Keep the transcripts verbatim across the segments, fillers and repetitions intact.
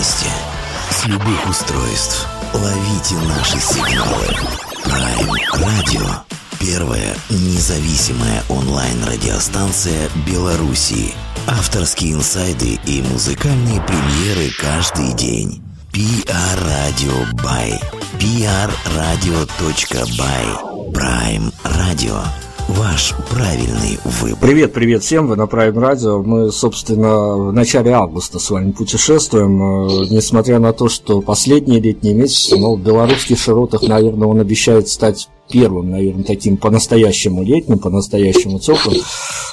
месте, с любых устройств. Ловите наши сигналы. Prime Radio. Первая независимая онлайн-радиостанция Беларуси. Авторские инсайды и музыкальные премьеры каждый день. пи ар-радио by. пи ар радио точка бай. Prime Radio. Ваш правильный выбор. Привет, привет всем, вы на Prime Radio. Мы, собственно, в начале августа с вами путешествуем. Несмотря на то, что последние летние месяцы, но в белорусских широтах, наверное, он обещает стать первым, наверное, таким по-настоящему летним, по-настоящему теплым.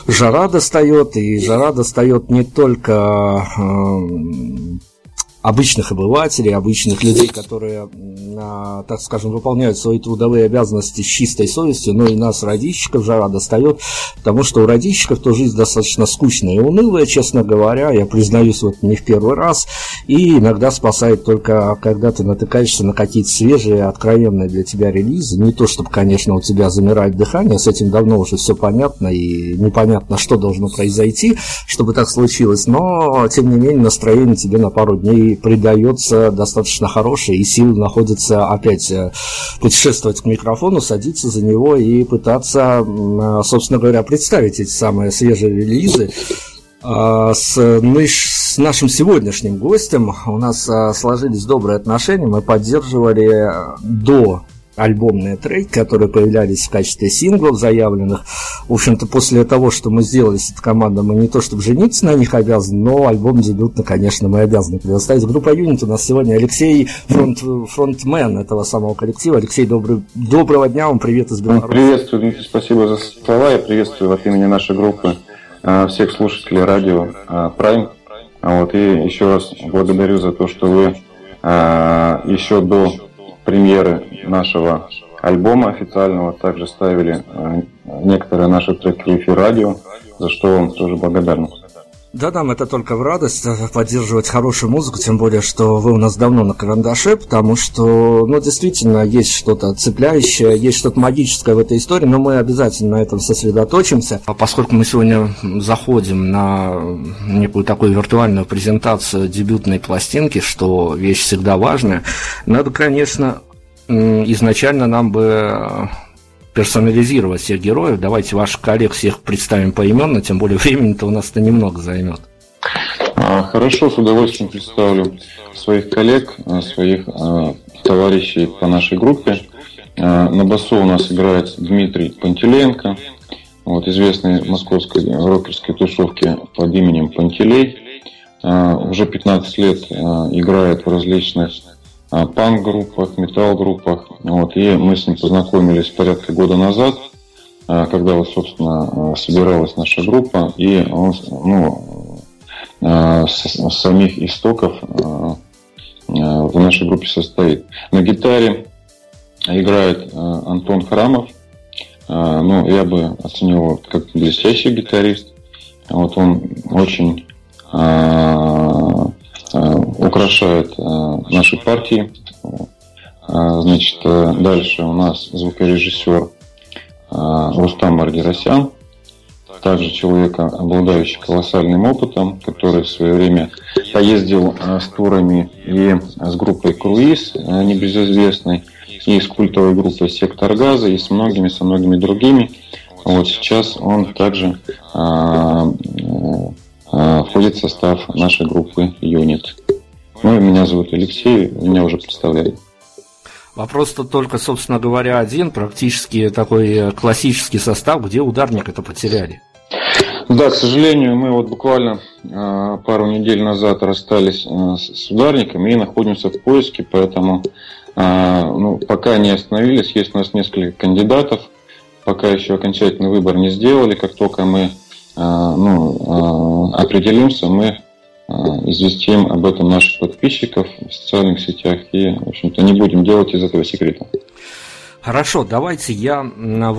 Жара достает, и жара достает не только э, обычных обывателей, обычных людей, которые, так скажем, выполняют свои трудовые обязанности с чистой совестью, но и нас, радищиков, жара достает, потому что у радищиков то жизнь достаточно скучная и унылая, честно говоря, я признаюсь, вот не в первый раз, и иногда спасает только, когда ты натыкаешься на какие-то свежие, откровенные для тебя релизы, не то, чтобы, конечно, у тебя замирает дыхание, с этим давно уже все понятно, и непонятно, что должно произойти, чтобы так случилось, но, тем не менее, настроение тебе на пару дней придается достаточно хорошее, и силы находятся опять путешествовать к микрофону, садиться за него и пытаться, собственно говоря, представить эти самые свежие релизы. С, с нашим сегодняшним гостем у нас сложились добрые отношения, мы поддерживали до... альбомные треки, которые появлялись в качестве синглов заявленных. В общем-то, после того, что мы сделали с этой командой, мы не то чтобы жениться на них обязаны, но альбом дебютно, конечно, мы обязаны предоставить. Группа «Юнит» у нас сегодня Алексей, фронт, фронтмен этого самого коллектива. Алексей, добрый, доброго дня вам, привет из Беларуси. Приветствую, Дмитрий, спасибо за слова. Я приветствую от имени нашей группы всех слушателей радио «Прайм». Вот, и еще раз благодарю за то, что вы еще до премьеры нашего альбома официального также ставили некоторые наши треки в эфир радио, за что вам тоже благодарны. Да, нам это только в радость поддерживать хорошую музыку, тем более, что вы у нас давно на карандаше, потому что, ну, действительно, есть что-то цепляющее, есть что-то магическое в этой истории, но мы обязательно на этом сосредоточимся. Поскольку мы сегодня заходим на некую такую виртуальную презентацию дебютной пластинки, что вещь всегда важная, надо, конечно, изначально нам бы... персонализировать всех героев. Давайте ваших коллег всех представим поименно, тем более времени-то у нас-то немного займет. Хорошо, с удовольствием представлю своих коллег, своих товарищей по нашей группе. На басу у нас играет Дмитрий Пантелеенко, вот, известный в московской рокерской тусовке под именем Пантелей. Уже пятнадцать лет играет в различных панк-группах, метал-группах. Вот, и мы с ним познакомились порядка года назад, когда вот, собственно, собиралась наша группа, и он, ну, с самих истоков в нашей группе состоит. На гитаре играет Антон Храмов, ну, я бы оценил его как блестящий гитарист. Вот он очень украшает э, наши партии. Э, значит, э, дальше у нас звукорежиссер э, Рустам Ардиросян, также человек, обладающий колоссальным опытом, который в свое время поездил э, с турами и с группой «Круиз», э, небезызвестной, и с культовой группой «Сектор газа», и с многими, со многими другими. Вот сейчас он также э, э, входит в состав нашей группы «Юнит». Ну, меня зовут Алексей, меня уже представляли. Вопрос-то только, собственно говоря, один, практически такой классический состав, где ударника-то потеряли? Да, к сожалению, мы вот буквально э, пару недель назад расстались э, с ударником и находимся в поиске, поэтому э, ну, пока не остановились, есть у нас несколько кандидатов, пока еще окончательный выбор не сделали, как только мы э, ну, э, определимся, мы... известим об этом наших подписчиков в социальных сетях и, в общем-то, не будем делать из этого секрета. Хорошо, давайте я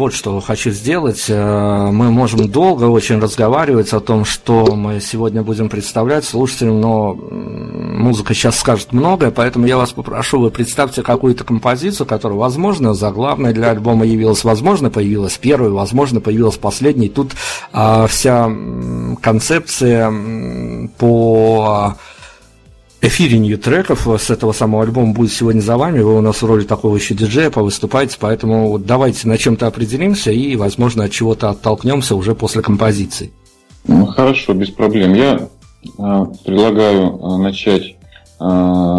вот что хочу сделать. Мы можем долго очень разговаривать о том, что мы сегодня будем представлять слушателям, но музыка сейчас скажет многое, поэтому я вас попрошу, вы представьте какую-то композицию, которая, возможно, заглавной для альбома явилась, возможно, появилась первой, возможно, появилась последней. Тут вся концепция по... эфиренье треков с этого самого альбома будет сегодня за вами. Вы у нас в роли такого еще диджея повыступаете, поэтому вот давайте на чем-то определимся и, возможно, от чего-то оттолкнемся уже после композиции. Ну, хорошо, без проблем. Я э, предлагаю э, начать э,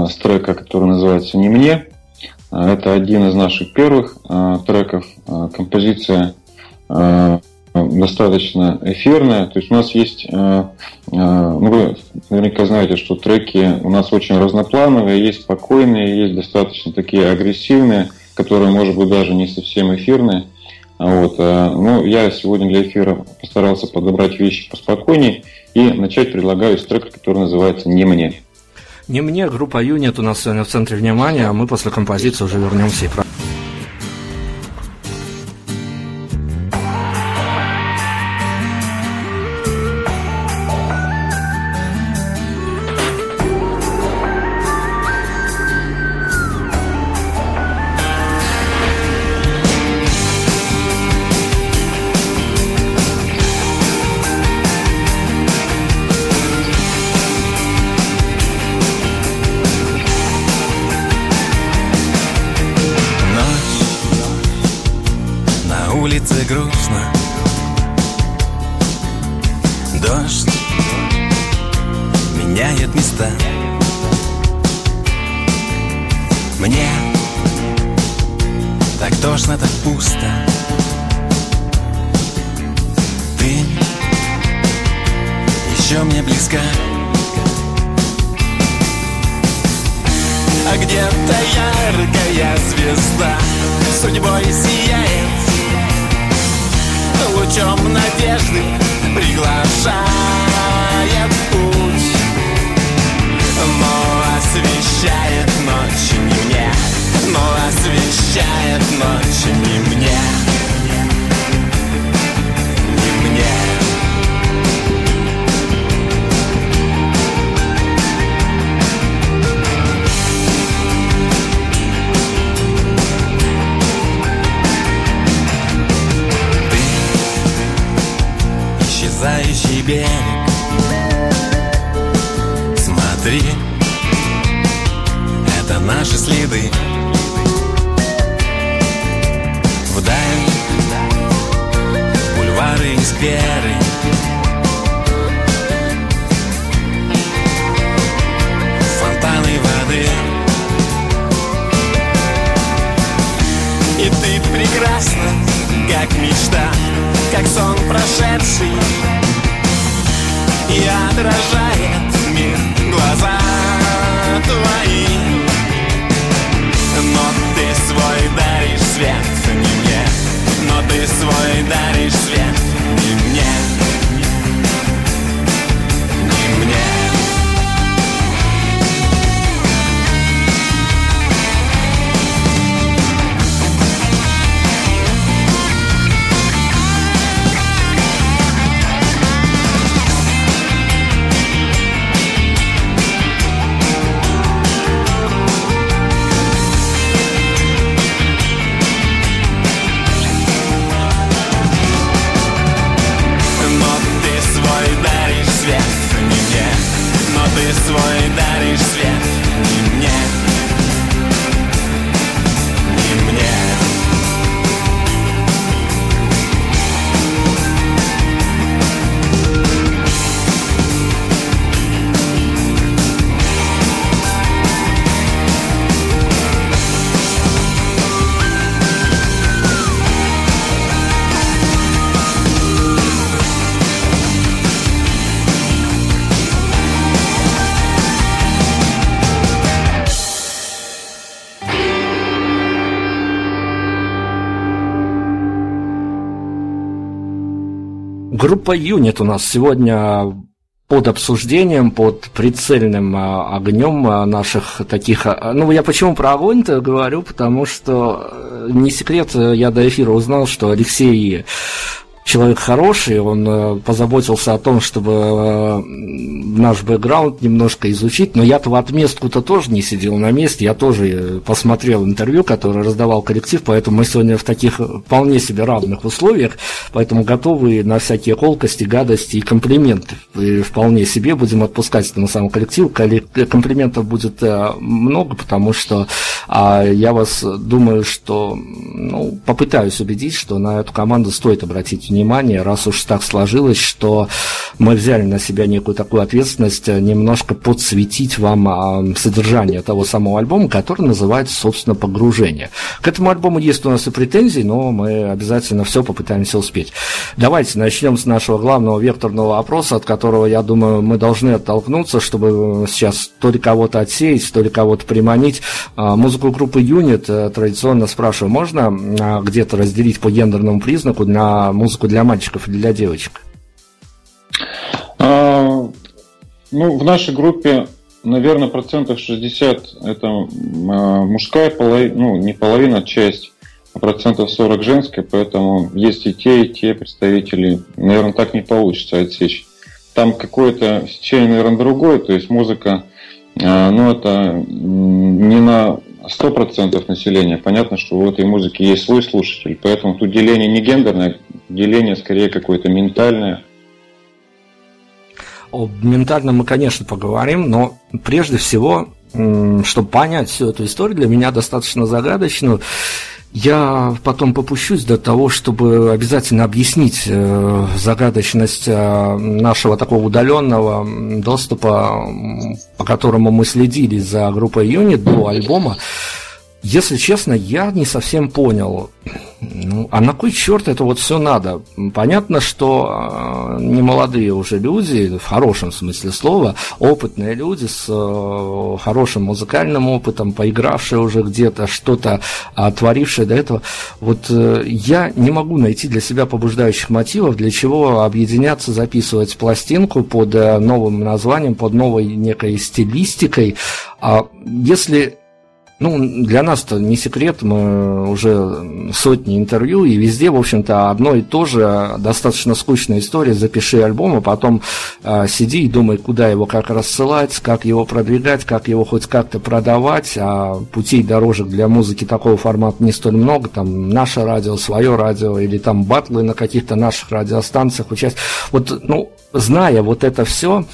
с трека, который называется «Не мне». Это один из наших первых э, треков. Композиция э, достаточно эфирная. То есть у нас есть, ну вы наверняка знаете, что треки у нас очень разноплановые, есть спокойные, есть достаточно такие агрессивные, которые, может быть, даже не совсем эфирные. Вот. Но я сегодня для эфира постарался подобрать вещи поспокойнее и начать предлагаю с трека, который называется «Не мне». «Не мне», группа «Юнит» у нас сегодня в центре внимания, а мы после композиции уже вернемся и про... Грустно. Дождь меняет места. Мне так тошно, так пусто. Ты еще мне близка. А где-то яркая звезда судьбой сияет, лучом надежды приглашает путь, но освещает ночь не мне, но освещает ночь не мне, не мне. Исчезающий берег, смотри, это наши следы. Вдаль бульвары и скверы. Фонтаны воды. И ты прекрасна, как мечта, как сон прошедший, и отражает мир глаза твои. Но ты свой даришь свет не мне, но ты свой даришь свет не мне, не мне. Группа «Юнит» у нас сегодня под обсуждением, под прицельным огнем наших таких... Ну, я почему про огонь-то говорю, потому что не секрет, я до эфира узнал, что Алексей... человек хороший, он позаботился о том, чтобы наш бэкграунд немножко изучить, но я-то в отместку-то тоже не сидел на месте, я тоже посмотрел интервью, которое раздавал коллектив, поэтому мы сегодня в таких вполне себе равных условиях, поэтому готовы на всякие колкости, гадости и комплименты и вполне себе будем отпускать это на сам коллектив, комплиментов будет много, потому что а, я вас думаю, что ну, попытаюсь убедить, что на эту команду стоит обратить внимание, раз уж так сложилось, что мы взяли на себя некую такую ответственность немножко подсветить вам содержание того самого альбома, который называется, собственно, «Погружение». К этому альбому есть у нас и претензии, но мы обязательно все попытаемся успеть. Давайте начнем с нашего главного векторного опроса, от которого, я думаю, мы должны оттолкнуться, чтобы сейчас то ли кого-то отсеять, то ли кого-то приманить. Музыку группы «Юнит» традиционно спрашиваю, можно где-то разделить по гендерному признаку на музыку для мальчиков и для девочек? А, ну, в нашей группе, наверное, процентов шестьдесят это мужская половина, ну, не половина, часть, а процентов сорок женская, поэтому есть и те, и те представители. Наверное, так не получится отсечь. Там какое-то сечение, наверное, другое, то есть музыка, ну, это не на сто процентов населения. Понятно, что у этой музыки есть свой слушатель, поэтому тут деление не гендерное, деление скорее какое-то ментальное. О ментальном мы, конечно, поговорим, но прежде всего, чтобы понять всю эту историю, для меня достаточно загадочную, я потом попущусь до того, чтобы обязательно объяснить загадочность нашего такого удаленного доступа, по которому мы следили за группой «Юнит» до альбома. Если честно, я не совсем понял, ну, а на кой черт это вот все надо? Понятно, что немолодые уже люди, в хорошем смысле слова, опытные люди с хорошим музыкальным опытом, поигравшие уже где-то, что-то творившие до этого. Вот я не могу найти для себя побуждающих мотивов, для чего объединяться, записывать пластинку под новым названием, под новой некой стилистикой. Если... Ну, для нас-то не секрет, мы уже сотни интервью, и везде, в общем-то, одно и то же, достаточно скучная история, запиши альбом, а потом э, сиди и думай, куда его, как рассылать, как его продвигать, как его хоть как-то продавать, а путей, дорожек для музыки такого формата не столь много, там, наше радио, свое радио, или там батлы на каких-то наших радиостанциях участвовать. Вот, ну, зная вот это все,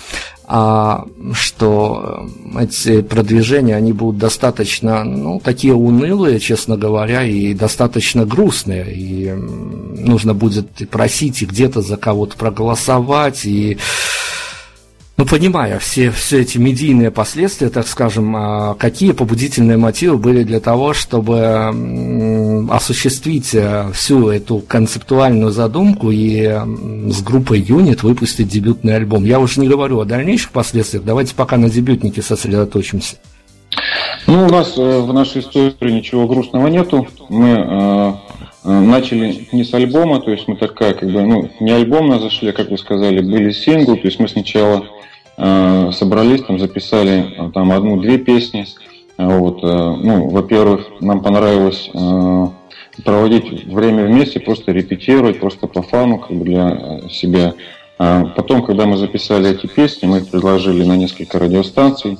а что эти продвижения, они будут достаточно, ну, такие унылые, честно говоря, и достаточно грустные, и нужно будет и просить, и где-то за кого-то проголосовать, и... Ну, понимая все, все эти медийные последствия, так скажем, какие побудительные мотивы были для того, чтобы осуществить всю эту концептуальную задумку и с группой «Юнит» выпустить дебютный альбом? Я уже не говорю о дальнейших последствиях, давайте пока на дебютнике сосредоточимся. Ну, у нас в нашей истории ничего грустного нету, мы... Начали не с альбома, то есть мы такая, как бы, ну, не альбомно зашли, как вы сказали, были синглы, то есть мы сначала э, собрались, там, записали там одну-две песни, вот, э, ну, во-первых, нам понравилось э, проводить время вместе, просто репетировать, просто по фану, как бы, для себя. А потом, когда мы записали эти песни, мы их предложили на несколько радиостанций,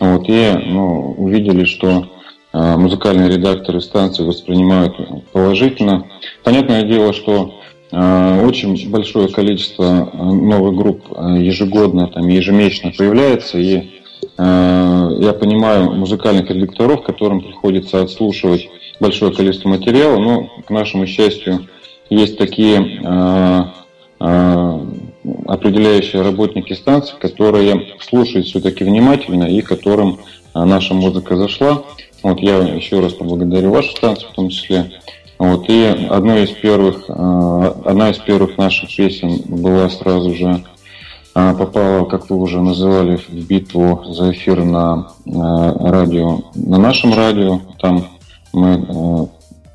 вот, и, ну, увидели, что музыкальные редакторы станции воспринимают положительно. Понятное дело, что очень большое количество новых групп ежегодно, там, ежемесячно появляется, и я понимаю музыкальных редакторов, которым приходится отслушивать большое количество материала, но, к нашему счастью, есть такие определяющие работники станции, которые слушают все-таки внимательно и которым наша музыка зашла. Вот, я еще раз поблагодарю вашу станцию в том числе. Вот, и одной из первых, одна из первых наших песен была сразу же, попала, как вы уже называли, в битву за эфир на радио, на нашем радио. Там мы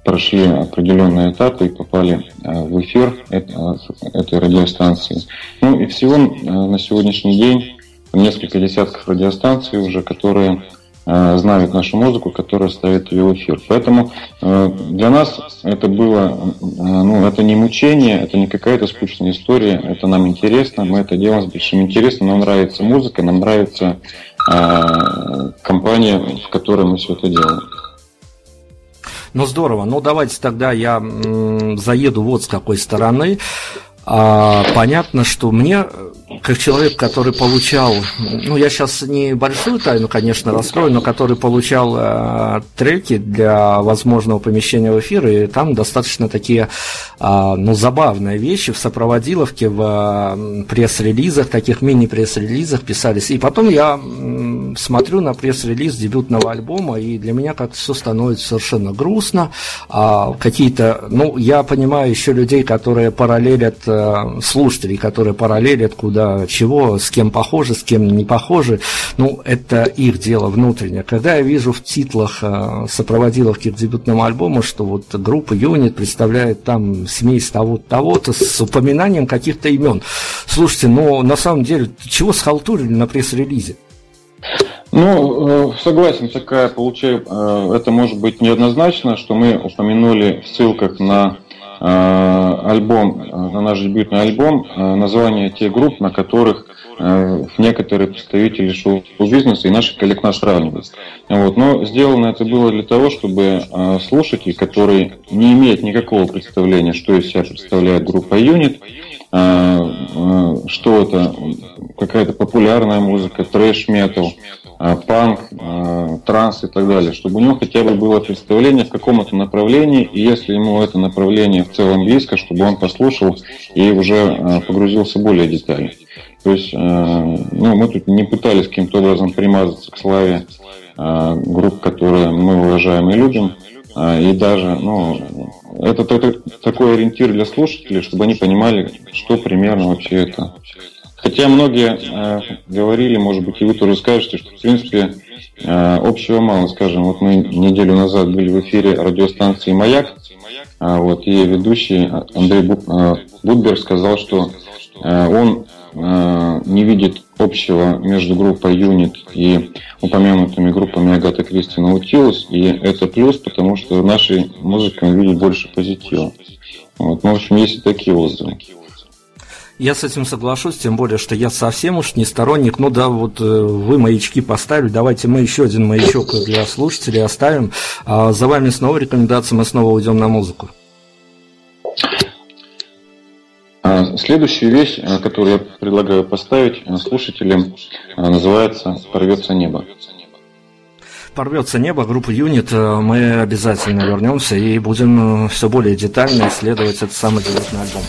прошли определенные этапы и попали в эфир этой радиостанции. Ну и всего на сегодняшний день несколько десятков радиостанций уже, которые знают нашу музыку, которую ставит в эфир. Поэтому для нас это было, ну, это не мучение, это не какая-то скучная история, это нам интересно, мы это делаем с большим интересом, нам нравится музыка, нам нравится а, компания, в которой мы все это делаем. Ну здорово, ну давайте тогда я м, заеду вот с какой стороны. А, понятно, что мне, как человек, который получал, ну я сейчас не большую тайну, конечно, раскрою, но который получал а, треки для возможного помещения в эфир, и там достаточно такие, а, ну, забавные вещи в сопроводиловке, в а, пресс-релизах, таких мини-пресс-релизах писались. И потом я м, смотрю на пресс-релиз дебютного альбома, и для меня как-то все становится совершенно грустно. А, какие-то, ну, я понимаю еще людей, которые параллелят слушателей, которые параллелят куда, чего, с кем похожи, с кем не похожи, ну, это их дело внутреннее. Когда я вижу в титлах сопроводиловки к дебютному альбому, что вот группа Юнит представляет там смесь того-то, того-то, с упоминанием каких-то имен. Слушайте, ну, на самом деле, чего схалтурили на пресс-релизе? Ну, согласен, такая, получаю, это может быть неоднозначно, что мы упомянули в ссылках на альбом, на наш дебютный альбом, название тех групп, на которых некоторые представители шоу-бизнеса и наших коллег нас сравнивают. Вот. Но сделано это было для того, чтобы слушатели, которые не имеют никакого представления, что из себя представляет группа Юнит, что это, какая-то популярная музыка, трэш-метал, панк, транс и так далее, чтобы у него хотя бы было представление в каком-то направлении, и если ему это направление в целом близко, чтобы он послушал и уже погрузился более детально. То есть, ну, мы тут не пытались каким-то образом примазаться к славе групп, которые мы уважаем и любим. И даже, ну, это, это такой ориентир для слушателей, чтобы они понимали, что примерно вообще это. Хотя многие э, говорили, может быть, и вы тоже скажете, что, в принципе, э, общего мало. Скажем, вот мы неделю назад были в эфире радиостанции «Маяк», э, вот, и ведущий Андрей Бу, э, Будберг сказал, что э, он э, не видит общего между группой «Юнит» и упомянутыми группами Агаты Кристи и Наутилус, и это плюс, потому что в нашей музыке он видит больше позитива. Вот, ну, в общем, есть и такие отзывы. Я с этим соглашусь, тем более, что я совсем уж не сторонник. Ну да, вот вы маячки поставили, давайте мы еще один маячок для слушателей оставим. А за вами снова рекомендация, мы снова уйдем на музыку. Следующая вещь, которую я предлагаю поставить слушателям, называется «Порвется небо». «Порвется небо», группа Юнит, мы обязательно вернемся и будем все более детально исследовать этот самый дебютный альбом.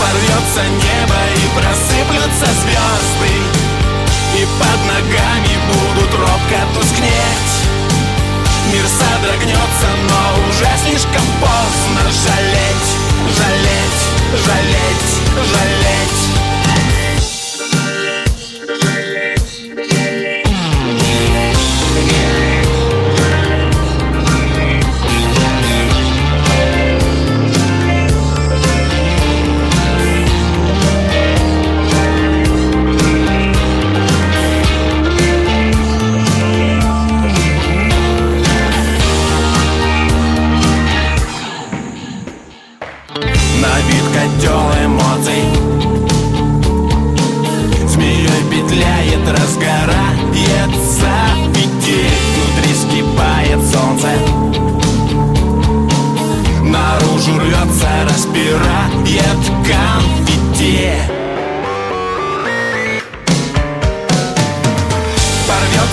Порвется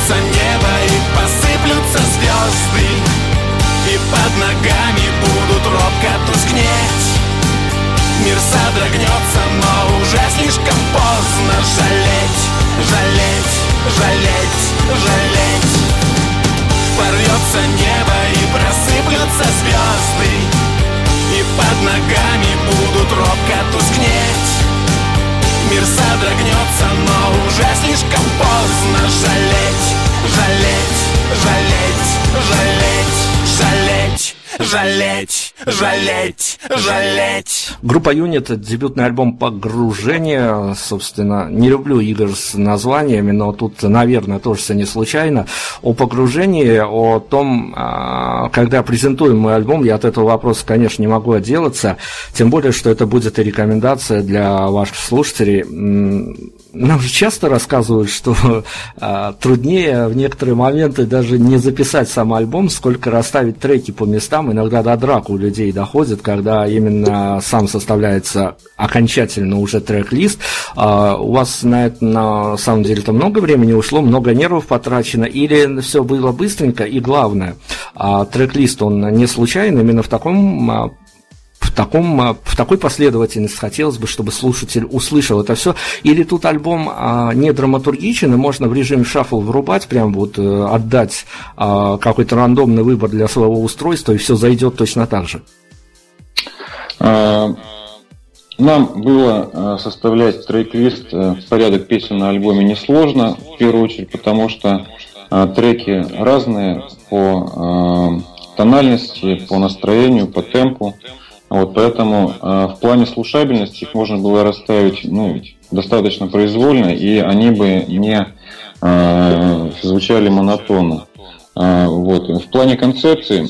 Развернется небо и посыплются звезды, и под ногами будут робко тускнеть. Мир содрогнется, но уже слишком поздно жалеть, жалеть, жалеть, жалеть. Порвется небо и просыплются звезды, и под ногами будут робко тускнеть. Мир содрогнется, но уже слишком поздно жалеть, жалеть, жалеть, жалеть, жалеть, жалеть, жалеть, жалеть. Группа Юнит, дебютный альбом «Погружение». Собственно, не люблю игр с названиями, но тут, наверное, тоже все не случайно. О погружении, о том, когда презентуем мой альбом, я от этого вопроса, конечно, не могу отделаться. Тем более, что это будет и рекомендация для ваших слушателей. Нам же часто рассказывают, что труднее в некоторые моменты даже не записать сам альбом, сколько расставить треки по местам. Иногда до драк у людей доходит, когда именно сам составляется окончательно уже трек-лист. А у вас на это на самом деле-то много времени ушло, много нервов потрачено, или все было быстренько? И главное, а трек-лист, он не случайен, именно в таком, в таком, в такой последовательности хотелось бы, чтобы слушатель услышал это все. Или тут альбом а, не драматургичен, и можно в режиме шаффл врубать, прям вот отдать а, какой-то рандомный выбор для своего устройства, и все зайдет точно так же? Нам было составлять трек-лист, порядок песен на альбоме несложно, в первую очередь потому, что треки разные по тональности, по настроению, по темпу. Вот поэтому в плане слушабельности их можно было расставить, ну, достаточно произвольно, и они бы не звучали монотонно. Вот. В плане концепции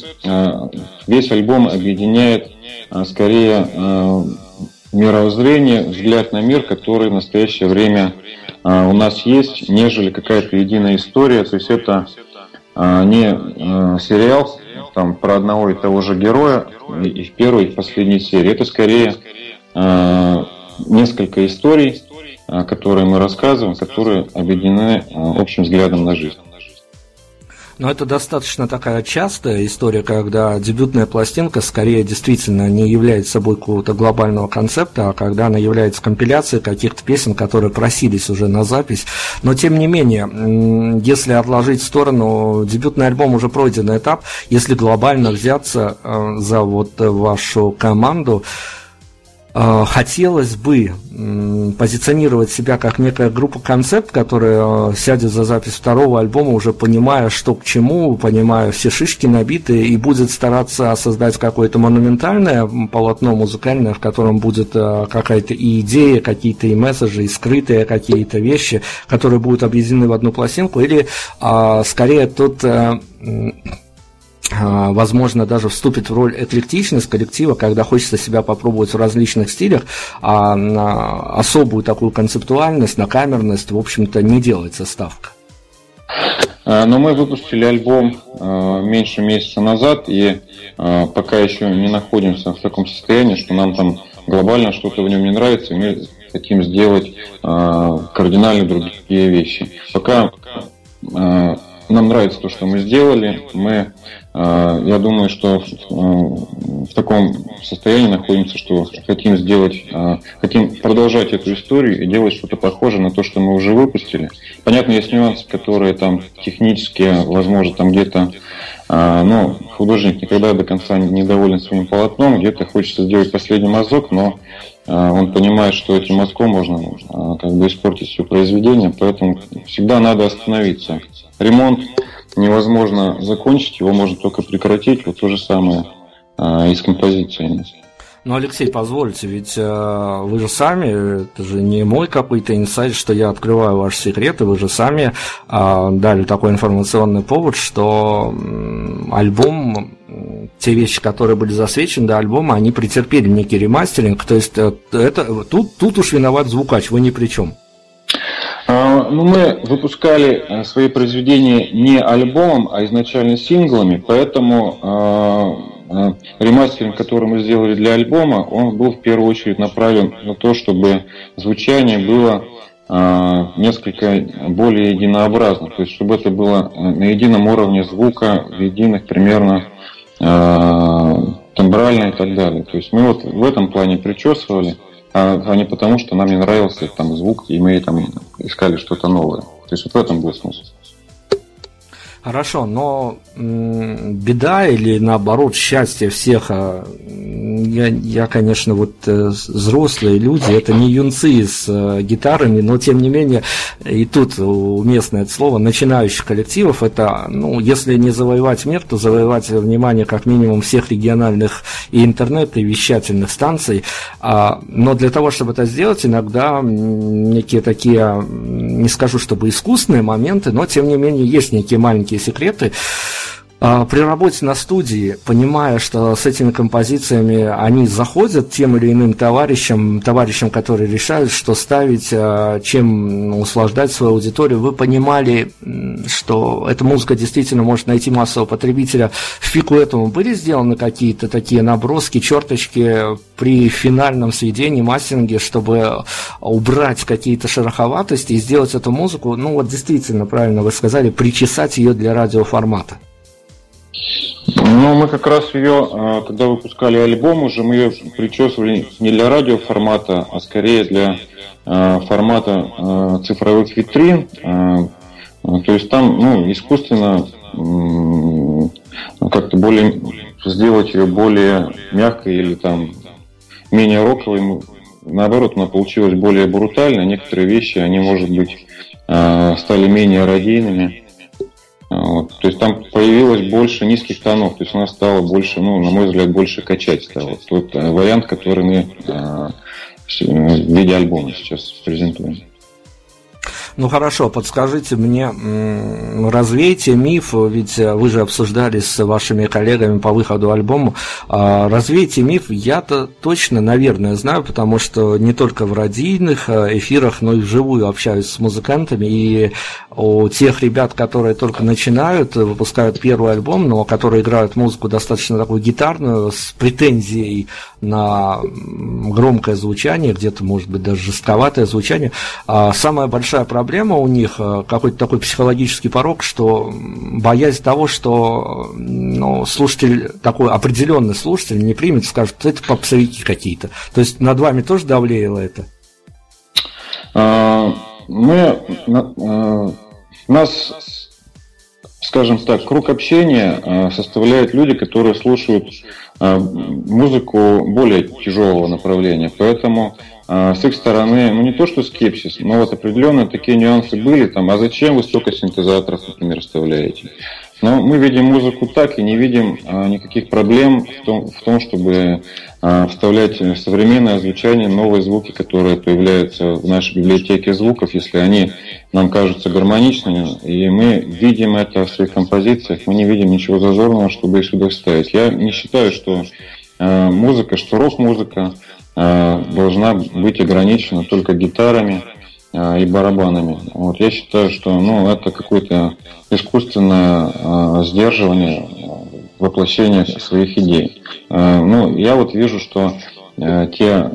весь альбом объединяет скорее мировоззрение, взгляд на мир, который в настоящее время у нас есть, нежели какая-то единая история. То есть это не сериал там, про одного и того же героя и в первой, и в последней серии. Это скорее несколько историй, которые мы рассказываем, которые объединены общим взглядом на жизнь. Но это достаточно такая частая история, когда дебютная пластинка скорее действительно не является собой какого-то глобального концепта, а когда она является компиляцией каких-то песен, которые просились уже на запись. Но тем не менее, если отложить в сторону, дебютный альбом уже пройденный этап, если глобально взяться за вот вашу команду, хотелось бы позиционировать себя как некая группа-концепт, которая сядет за запись второго альбома, уже понимая, что к чему, понимая все шишки набитые, и будет стараться создать какое-то монументальное полотно музыкальное, в котором будет какая-то и идея, какие-то и месседжи, и скрытые какие-то вещи, которые будут объединены в одну пластинку, или скорее тут... возможно, даже вступит в роль эклектичность коллектива, когда хочется себя попробовать в различных стилях, а на особую такую концептуальность, на камерность, в общем-то, не делается ставка. Но мы выпустили альбом меньше месяца назад, и пока еще не находимся в таком состоянии, что нам там глобально что-то в нем не нравится, и мы хотим сделать кардинально другие вещи. Пока... нам нравится то, что мы сделали. Мы, я думаю, что в таком состоянии находимся, что хотим сделать, хотим продолжать эту историю и делать что-то похожее на то, что мы уже выпустили. Понятно, есть нюансы, которые там технические, возможно, там где-то, ну, художник никогда до конца не доволен своим полотном, где-то хочется сделать последний мазок, но он понимает, что этим мазком можно как бы испортить все произведение, поэтому всегда надо остановиться. Ремонт невозможно закончить, его можно только прекратить. Вот то же самое и с композициями. Ну, Алексей, позвольте, ведь э, вы же сами, это же не мой какой-то инсайт, что я открываю ваши секреты, вы же сами э, дали такой информационный повод, что э, альбом, те вещи, которые были засвечены до альбома, они претерпели некий ремастеринг, то есть э, это, тут, тут уж виноват звукач, вы ни при чем. Ну, мы выпускали свои произведения не альбомом, а изначально синглами, поэтому э, ремастеринг, который мы сделали для альбома, он был в первую очередь направлен на то, чтобы звучание было э, несколько более единообразных, то есть чтобы это было на едином уровне звука, в единых примерно э, тембрально и так далее. То есть мы вот в этом плане причесывали, а, а не потому, что нам не нравился там звук, и мы там искали что-то новое. То есть вот в этом был смысл. Хорошо, но м- беда или наоборот счастье всех, а, я, я, конечно, вот э, взрослые люди, это не юнцы с э, гитарами, но тем не менее, и тут уместное это слово, начинающих коллективов, это, ну, если не завоевать мир, то завоевать внимание как минимум всех региональных и интернет, и вещательных станций, а, но для того, чтобы это сделать, иногда некие такие, не скажу, чтобы искусные моменты, но тем не менее есть некие маленькие секреты. При работе на студии, понимая, что с этими композициями они заходят тем или иным товарищам, товарищам, которые решают, что ставить, чем услаждать свою аудиторию, вы понимали, что эта музыка действительно может найти массового потребителя. В пику этому были сделаны какие-то такие наброски, черточки при финальном сведении, мастеринге, чтобы убрать какие-то шероховатости и сделать эту музыку, ну вот действительно, правильно вы сказали, причесать ее для радиоформата? Ну, мы как раз ее, когда выпускали альбом уже, мы ее причесывали не для радиоформата, а скорее для формата цифровых витрин. То есть там, ну, искусственно как-то более сделать ее более мягкой или там менее роковой. Наоборот, она получилась более брутальной. Некоторые вещи, они, может быть, стали менее радийными. Вот. То есть там появилось больше низких тонов, то есть у нас стало больше, ну, на мой взгляд, больше качать стало. Тот вариант, который мы э, в виде альбома сейчас презентуем. Ну хорошо, подскажите мне, развейте миф, ведь вы же обсуждали с вашими коллегами по выходу альбома, развейте миф, я-то точно, наверное, знаю, потому что не только в радийных эфирах, но и вживую общаюсь с музыкантами, и у тех ребят, которые только начинают, выпускают первый альбом, но которые играют музыку достаточно такую гитарную, с претензией на громкое звучание, где-то, может быть, даже жестковатое звучание, самая большая проблема, Проблема у них, какой-то такой психологический порог, что боязнь того, что, ну, слушатель, такой определенный слушатель не примет, скажет, это попсовики какие-то. То есть над вами тоже давлеяло это? Мы, нас, скажем так, круг общения составляют люди, которые слушают музыку более тяжелого направления, поэтому с их стороны, ну не то что скепсис, но вот определенные такие нюансы были, там, а зачем вы столько синтезаторов, например, вставляете? Но мы видим музыку так и не видим а, никаких проблем в том, в том чтобы а, вставлять современное звучание, новые звуки, которые появляются в нашей библиотеке звуков, если они нам кажутся гармоничными, и мы видим это в своих композициях, мы не видим ничего зазорного, чтобы их сюда вставить. Я не считаю, что а, музыка, что рок-музыка должна быть ограничена только гитарами и барабанами. Вот, я считаю, что, ну, это какое-то искусственное сдерживание, воплощение своих идей. Ну, я вот вижу, что те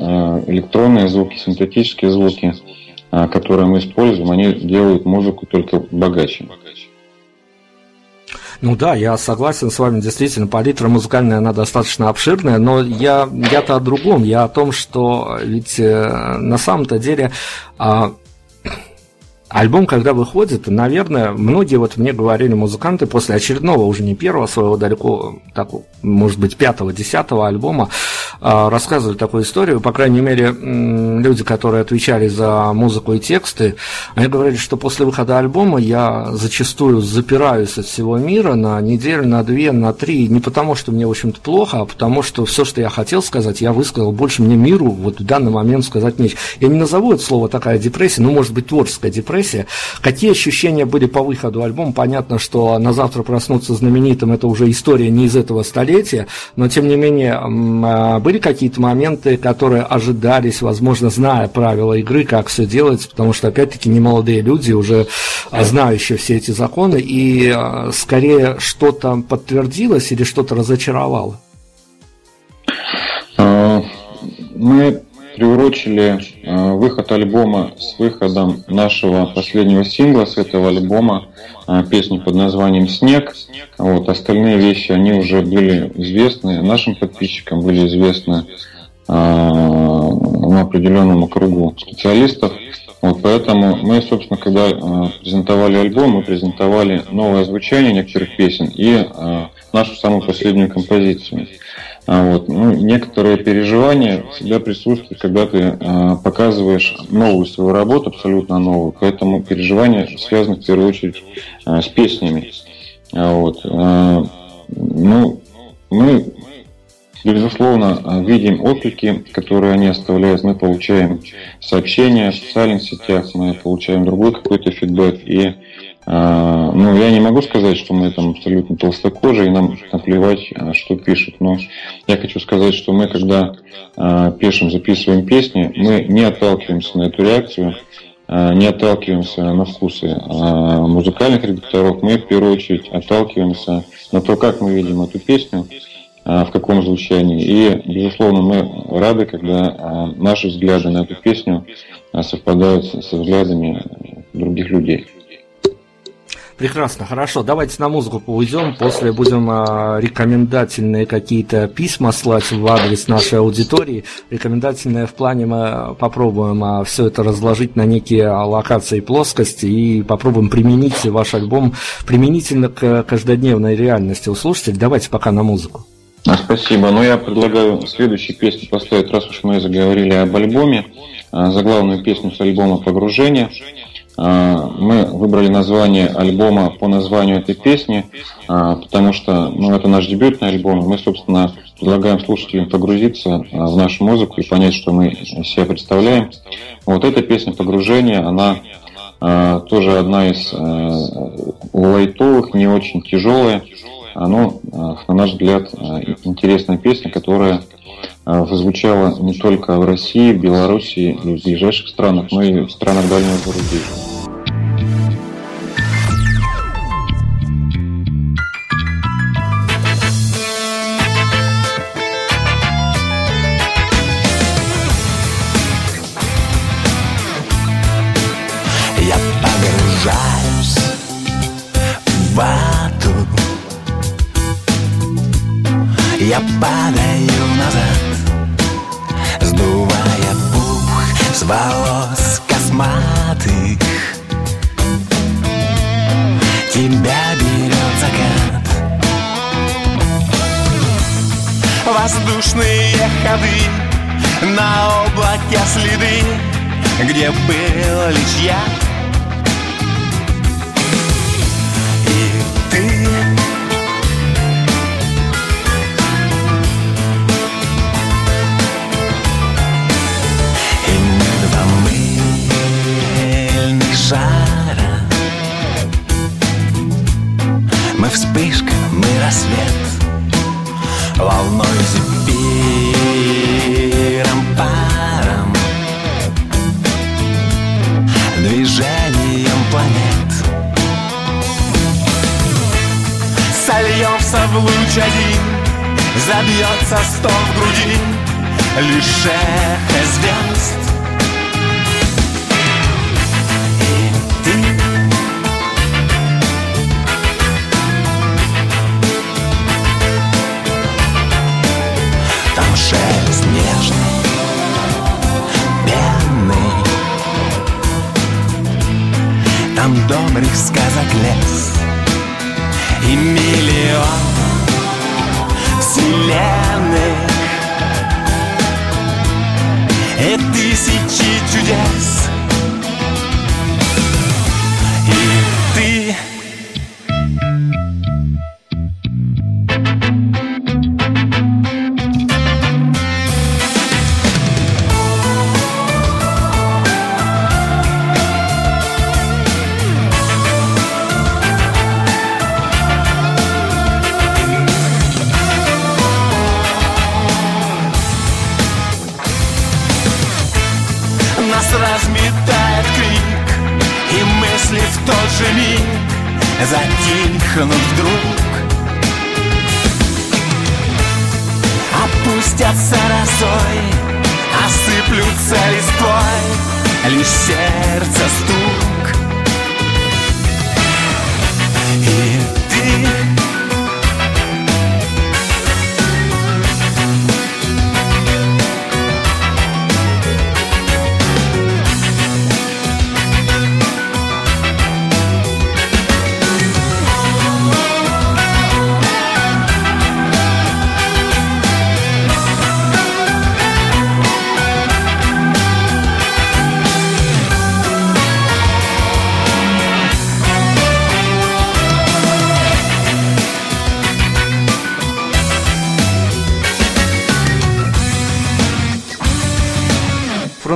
электронные звуки, синтетические звуки, которые мы используем, они делают музыку только богаче. Ну да, я согласен с вами, действительно, палитра музыкальная, она достаточно обширная, но я, я-то о другом, я о том, что ведь э, на самом-то деле... Э... Альбом, когда выходит, наверное, многие вот мне говорили музыканты после очередного, уже не первого своего, далеко, так, может быть, пятого, десятого альбома, рассказывали такую историю, по крайней мере, люди, которые отвечали за музыку и тексты, они говорили, что после выхода альбома я зачастую запираюсь от всего мира на неделю, на две, на три, не потому, что мне, в общем-то, плохо, а потому, что все, что я хотел сказать, я высказал, больше мне миру вот в данный момент сказать нечего. Я не назову это слово такая депрессия, ну, может быть, творческая депрессия. Какие ощущения были по выходу альбома? Понятно, что «На завтра проснуться знаменитым» — это уже история не из этого столетия, но, тем не менее, были какие-то моменты, которые ожидались, возможно, зная правила игры, как все делается, потому что, опять-таки, немолодые люди, уже знающие все эти законы, и скорее что-то подтвердилось или что-то разочаровало? Мы приурочили э, выход альбома с выходом нашего последнего сингла с этого альбома, э, песню под названием «Снег». Вот, остальные вещи, они уже были известны, нашим подписчикам были известны э, на определенному кругу специалистов. Вот, поэтому мы, собственно, когда э, презентовали альбом, мы презентовали новое звучание некоторых песен и э, нашу самую последнюю композицию. Вот. Ну, некоторые переживания всегда присутствуют, когда ты э, показываешь новую свою работу, абсолютно новую, поэтому переживания связаны в первую очередь э, с песнями. Вот. Э, ну, мы, безусловно, видим отклики, которые они оставляют, мы получаем сообщения в социальных сетях, мы получаем другой какой-то фидбэк, и ну, я не могу сказать, что мы там абсолютно толстокожие и нам наплевать, что пишут, но я хочу сказать, что мы, когда э, пишем, записываем песни, мы не отталкиваемся на эту реакцию, э, не отталкиваемся на вкусы э, музыкальных редакторов, мы в первую очередь отталкиваемся на то, как мы видим эту песню, э, в каком звучании, и, безусловно, мы рады, когда э, наши взгляды на эту песню э, совпадают со взглядами других людей. Прекрасно, хорошо, давайте на музыку уйдем, после будем а, рекомендательные какие-то письма слать в адрес нашей аудитории, рекомендательные в плане мы попробуем а, все это разложить на некие локации плоскости и попробуем применить ваш альбом применительно к каждодневной реальности у слушателей, давайте пока на музыку. Спасибо, ну я предлагаю следующую песню поставить, раз уж мы заговорили об альбоме, заглавную песню с альбома «Погружение». Мы выбрали название альбома по названию этой песни, потому что ну, это наш дебютный альбом. Мы, собственно, предлагаем слушателям погрузиться в нашу музыку и понять, что мы себя представляем. Вот эта песня «Погружение», она тоже одна из лайтовых, не очень тяжелая, но, на наш взгляд, интересная песня, которая звучала не только в России, Белоруссии и в ближайших странах, но и в странах дальнего зарубежья. Я падаю назад, сдувая пух с волос косматых. Тебя берет закат. Воздушные ходы, на облаке следы, где был лишь я и ты. Жара. Мы вспышка, мы рассвет, волной зефиром паром, движением планет. Сольемся в луч один, забьется стон в груди, лишь эхо звезд. Шелест нежный, пенный. Там добрых сказок лес и миллион вселенных и тысячи чудес. И ты. Затихнут вдруг, опустятся росой осыплются листвой, лишь сердце стук. И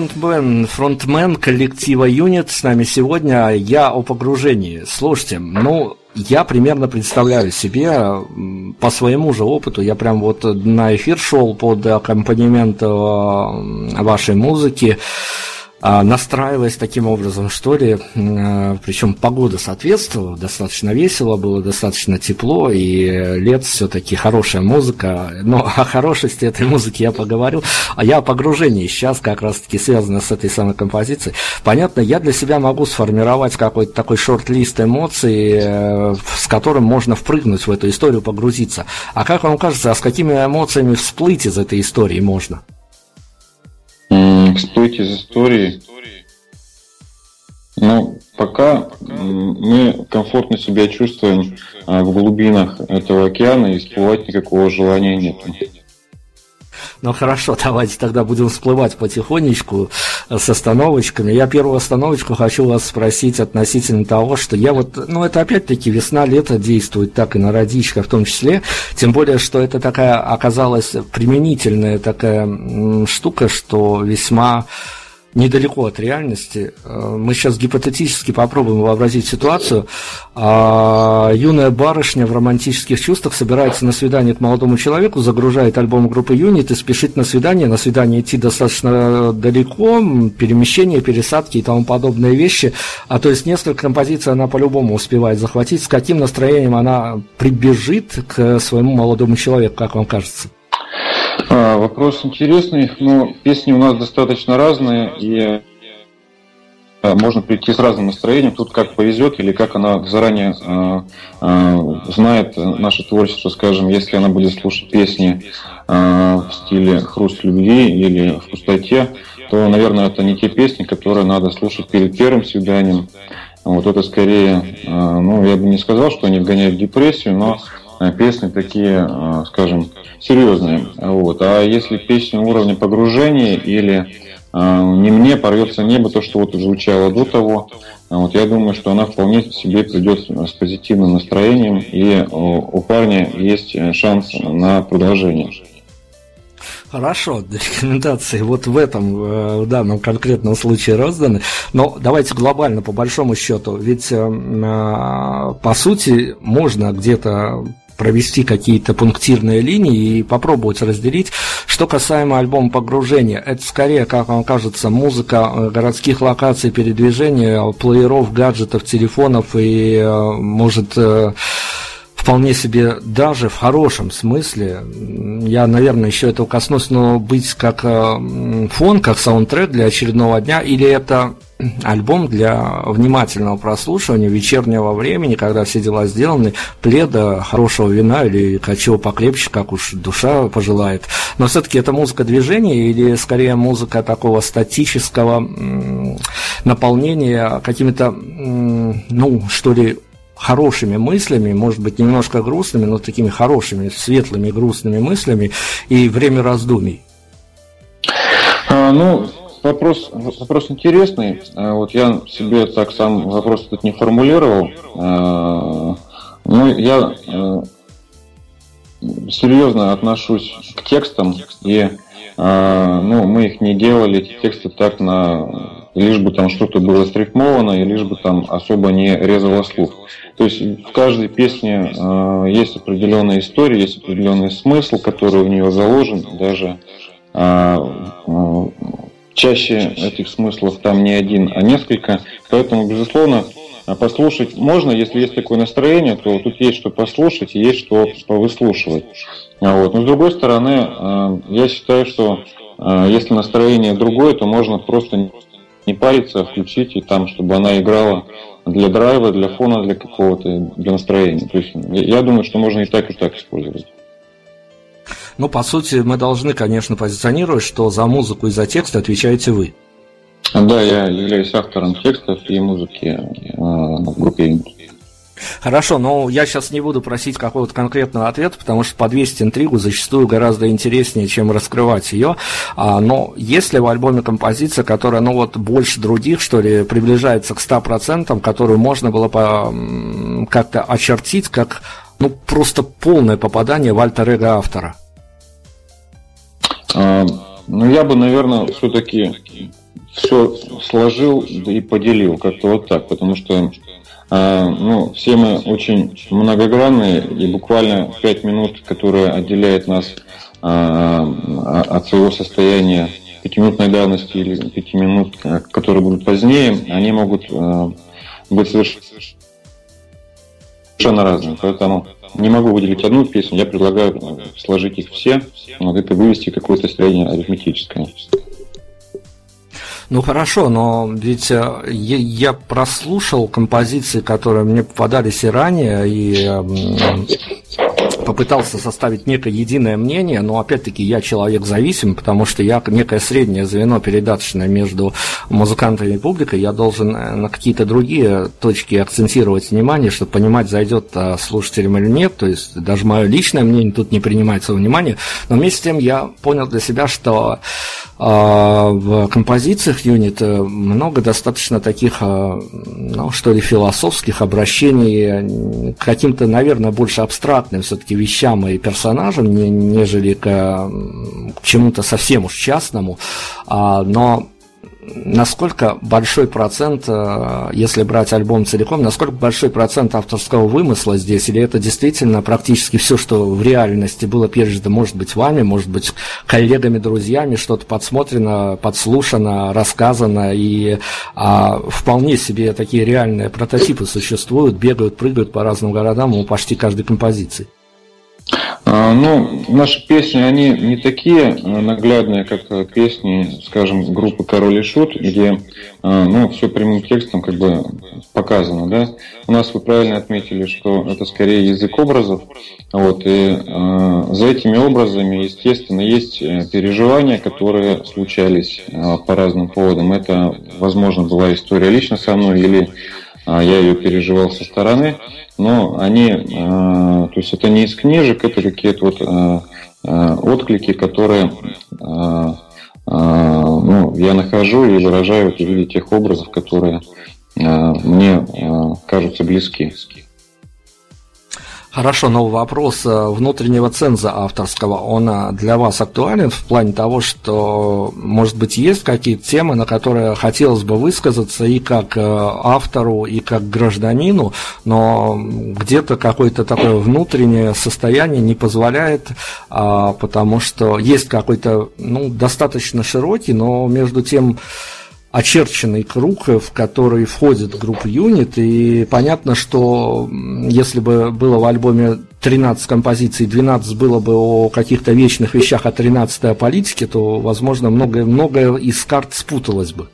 Фронтмен, фронтмен коллектива «Юнит» с нами сегодня. Я о погружении. Слушайте, ну, я примерно представляю себе, по своему же опыту, я прям вот на эфир шел под аккомпанемент вашей музыки, настраиваясь таким образом, что ли, причем погода соответствовала, достаточно весело было, достаточно тепло, и лет все-таки хорошая музыка. Но о хорошести этой музыки я поговорю, а я о погружении сейчас как раз-таки связано с этой самой композицией. Понятно, я для себя могу сформировать какой-то такой шорт-лист эмоций, с которым можно впрыгнуть в эту историю, погрузиться. А как вам кажется, а с какими эмоциями всплыть из этой истории можно? Всплыть из истории. Ну, пока мы комфортно себя чувствуем в глубинах этого океана, и всплывать никакого желания нет. Ну хорошо, давайте тогда будем всплывать потихонечку с остановочками. Я первую остановочку хочу вас спросить относительно того, что я вот, ну это опять-таки весна-лето действует так и на родичках в том числе, тем более, что это такая оказалась применительная такая штука, что весьма недалеко от реальности. Мы сейчас гипотетически попробуем вообразить ситуацию. Юная барышня в романтических чувствах собирается на свидание к молодому человеку, загружает альбом группы «Юнит» и спешит на свидание. На свидание идти достаточно далеко, перемещение, пересадки и тому подобные вещи. А то есть несколько композиций она по-любому успевает захватить. С каким настроением она прибежит к своему молодому человеку, как вам кажется? А, вопрос интересный, но песни у нас достаточно разные, и а, можно прийти с разным настроением, тут как повезет, или как она заранее а, а, знает наше творчество, скажем, если она будет слушать песни а, в стиле «Хруст любви» или «В пустоте», то, наверное, это не те песни, которые надо слушать перед первым свиданием. Вот это скорее, а, ну, я бы не сказал, что они вгоняют в депрессию, но песни такие, скажем, серьезные. Вот. А если песни уровня погружения или «Не мне порвется небо», то, что вот звучало до того, вот я думаю, что она вполне себе придет с позитивным настроением, и у парня есть шанс на продолжение. Хорошо, рекомендации вот в этом в данном конкретном случае разданы. Но давайте глобально, по большому счету, ведь по сути можно где-то провести какие-то пунктирные линии и попробовать разделить. Что касаемо альбома «Погружение», это скорее, как вам кажется, музыка городских локаций, передвижения, плееров, гаджетов, телефонов и, может, вполне себе даже в хорошем смысле, я, наверное, еще этого коснусь, но быть как фон, как саундтрек для очередного дня, или это альбом для внимательного прослушивания вечернего времени, когда все дела сделаны, пледа, хорошего вина или чего покрепче, как уж душа пожелает. Но все-таки это музыка движения или скорее музыка такого статического наполнения какими-то, ну, что ли, хорошими мыслями, может быть, немножко грустными, но такими хорошими, светлыми, грустными мыслями и время раздумий. А, ну, вопрос, вопрос интересный. Вот я себе так сам вопрос тут не формулировал. А, ну, я а, серьезно отношусь к текстам, и а, ну, мы их не делали, эти тексты так на... лишь бы там что-то было срифмовано, и лишь бы там особо не резало слух. То есть в каждой песне э, есть определенная история, есть определенный смысл, который в нее заложен. Даже э, э, чаще этих смыслов там не один, а несколько. Поэтому, безусловно, послушать можно, если есть такое настроение, то тут есть что послушать и есть что повыслушивать. Вот. Но с другой стороны, э, я считаю, что Если настроение другое, то можно просто не париться, а включить и там, чтобы она играла для драйва, для фона, для какого-то, для настроения. То есть я думаю, что можно и так, и так использовать. Ну, по сути, мы должны, конечно, позиционировать, что за музыку и за текст отвечаете вы. Да, я являюсь автором текстов и музыки в группе. Хорошо, но я сейчас не буду просить какого-то конкретного ответа, потому что подвесить интригу зачастую гораздо интереснее, чем раскрывать ее. Но есть ли в альбоме композиция, которая, ну вот, больше других, что ли, приближается к ста процентам, которую можно было как-то очертить, как, ну, просто полное попадание в альтер-эго автора? А, ну, я бы, наверное, все-таки все сложил и поделил как-то вот так, потому что... Ну, все мы очень многогранные, и буквально пять минут, которые отделяют нас от своего состояния пятиминутной давности или пяти минут, которые будут позднее, они могут быть совершенно разными. Поэтому не могу выделить одну песню, я предлагаю сложить их все, вот это вывести какое-то среднее арифметическое. Ну хорошо, но ведь я прослушал композиции, которые мне попадались и ранее, и попытался составить некое единое мнение, но опять-таки я человек зависим, потому что я некое среднее звено передаточное между музыкантами и публикой, я должен на какие-то другие точки акцентировать внимание, чтобы понимать, зайдет слушателям или нет, то есть даже мое личное мнение тут не принимается во внимание, но вместе с тем я понял для себя, что в композициях Юнит много достаточно таких, ну, что ли, философских обращений к каким-то, наверное, больше абстрактным все-таки вещам и персонажам, нежели к чему-то совсем уж частному. Но насколько большой процент, если брать альбом целиком, насколько большой процент авторского вымысла здесь, или это действительно практически все, что в реальности было пережито, может быть, вами, может быть, коллегами, друзьями, что-то подсмотрено, подслушано, рассказано, и а, вполне себе такие реальные прототипы существуют, бегают, прыгают по разным городам у почти каждой композиции? Ну, наши песни, они не такие наглядные, как песни, скажем, группы «Король и Шут», где, ну, все прямым текстом как бы показано, да. У нас, вы правильно отметили, что это скорее язык образов, вот, и э, за этими образами, естественно, есть переживания, которые случались э, по разным поводам. Это, возможно, была история лично со мной, или я ее переживал со стороны, но они, то есть это не из книжек, это какие-то вот отклики, которые, ну, я нахожу и выражаю в виде тех образов, которые мне кажутся близки. Хорошо, но вопрос внутреннего ценза авторского, он для вас актуален в плане того, что, может быть, есть какие-то темы, на которые хотелось бы высказаться и как автору, и как гражданину, но где-то какое-то такое внутреннее состояние не позволяет, потому что есть какой-то, ну, достаточно широкий, но между тем... очерченный круг, в который входит группа Юнит, и понятно, что если бы было в альбоме тринадцать композиций, двенадцать было бы о каких-то вечных вещах, а тринадцать о политике, то, возможно, многое-многое из карт спуталось бы.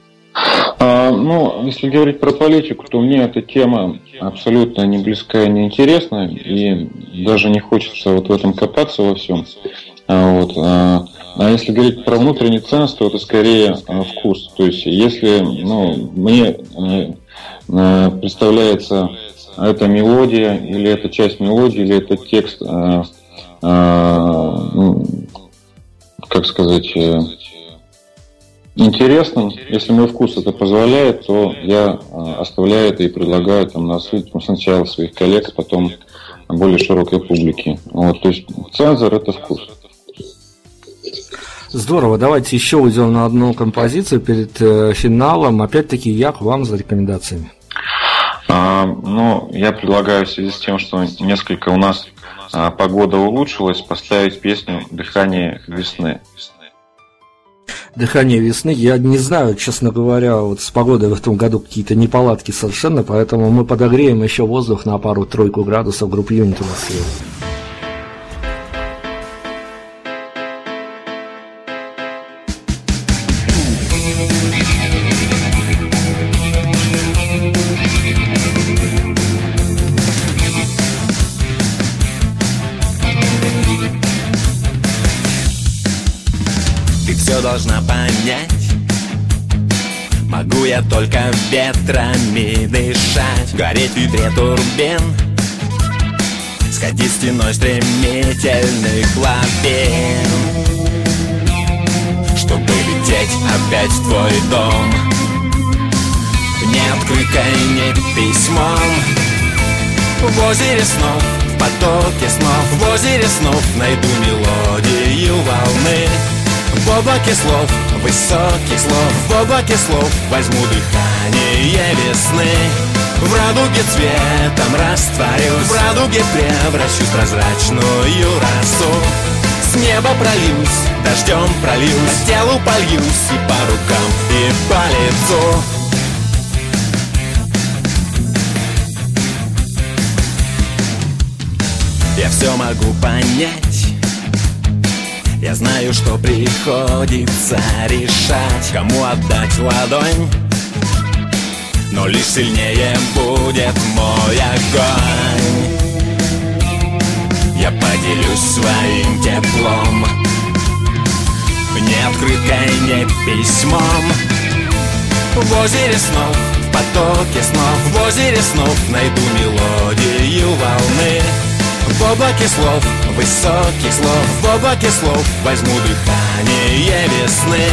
А, ну, если говорить про политику, то мне эта тема абсолютно не близка и не интересна, и даже не хочется вот в этом копаться во всем. А вот, а, а если говорить про внутренний ценз, то это скорее а, вкус. То есть, если, ну, мне а, представляется эта мелодия, или эта часть мелодии, или этот текст, а, а, ну, как сказать, интересным, если мой вкус это позволяет, то я а, оставляю это и предлагаю там на суд сначала своих коллег, потом более широкой публике. Вот, то есть цензор — это вкус. Здорово, давайте еще уйдем на одну композицию перед э, финалом. Опять-таки я к вам за рекомендациями. А, ну, я предлагаю в связи с тем, что несколько у нас а, погода улучшилась, поставить песню «Дыхание весны». «Дыхание весны». Я не знаю, честно говоря, вот с погодой в этом году какие-то неполадки совершенно, поэтому мы подогреем еще воздух на пару-тройку градусов. Группа Юнит у нас есть. сложно понять. Могу я только ветрами дышать, гореть в ветре турбин, сходить стеной стремительных лавин, чтобы лететь опять в твой дом. Не открыкой, не письмом. В озере снов, в потоке снов, в озере снов найду мелодию волны. В облаке слов, высоких слов, в облаке слов возьму дыхание весны. В радуге цветом растворюсь, в радуге превращусь в прозрачную росу. С неба прольюсь, дождем прольюсь, по телу польюсь и по рукам, и по лицу. Я все могу понять. Я знаю, что приходится решать, кому отдать ладонь, но лишь сильнее будет мой огонь. Я поделюсь своим теплом, не открыткой, не письмом. В озере снов, в потоке снов, в озере снов найду мелодию волны. В облаке слов, высоких слов, в облаке слов возьму дыхание весны.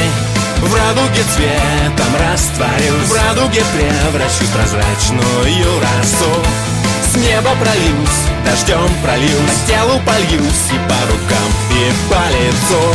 В радуге цветом растворюсь, в радуге превращусь в прозрачную росу. С неба прольюсь, дождем прольюсь, по телу польюсь и по рукам, и по лицу.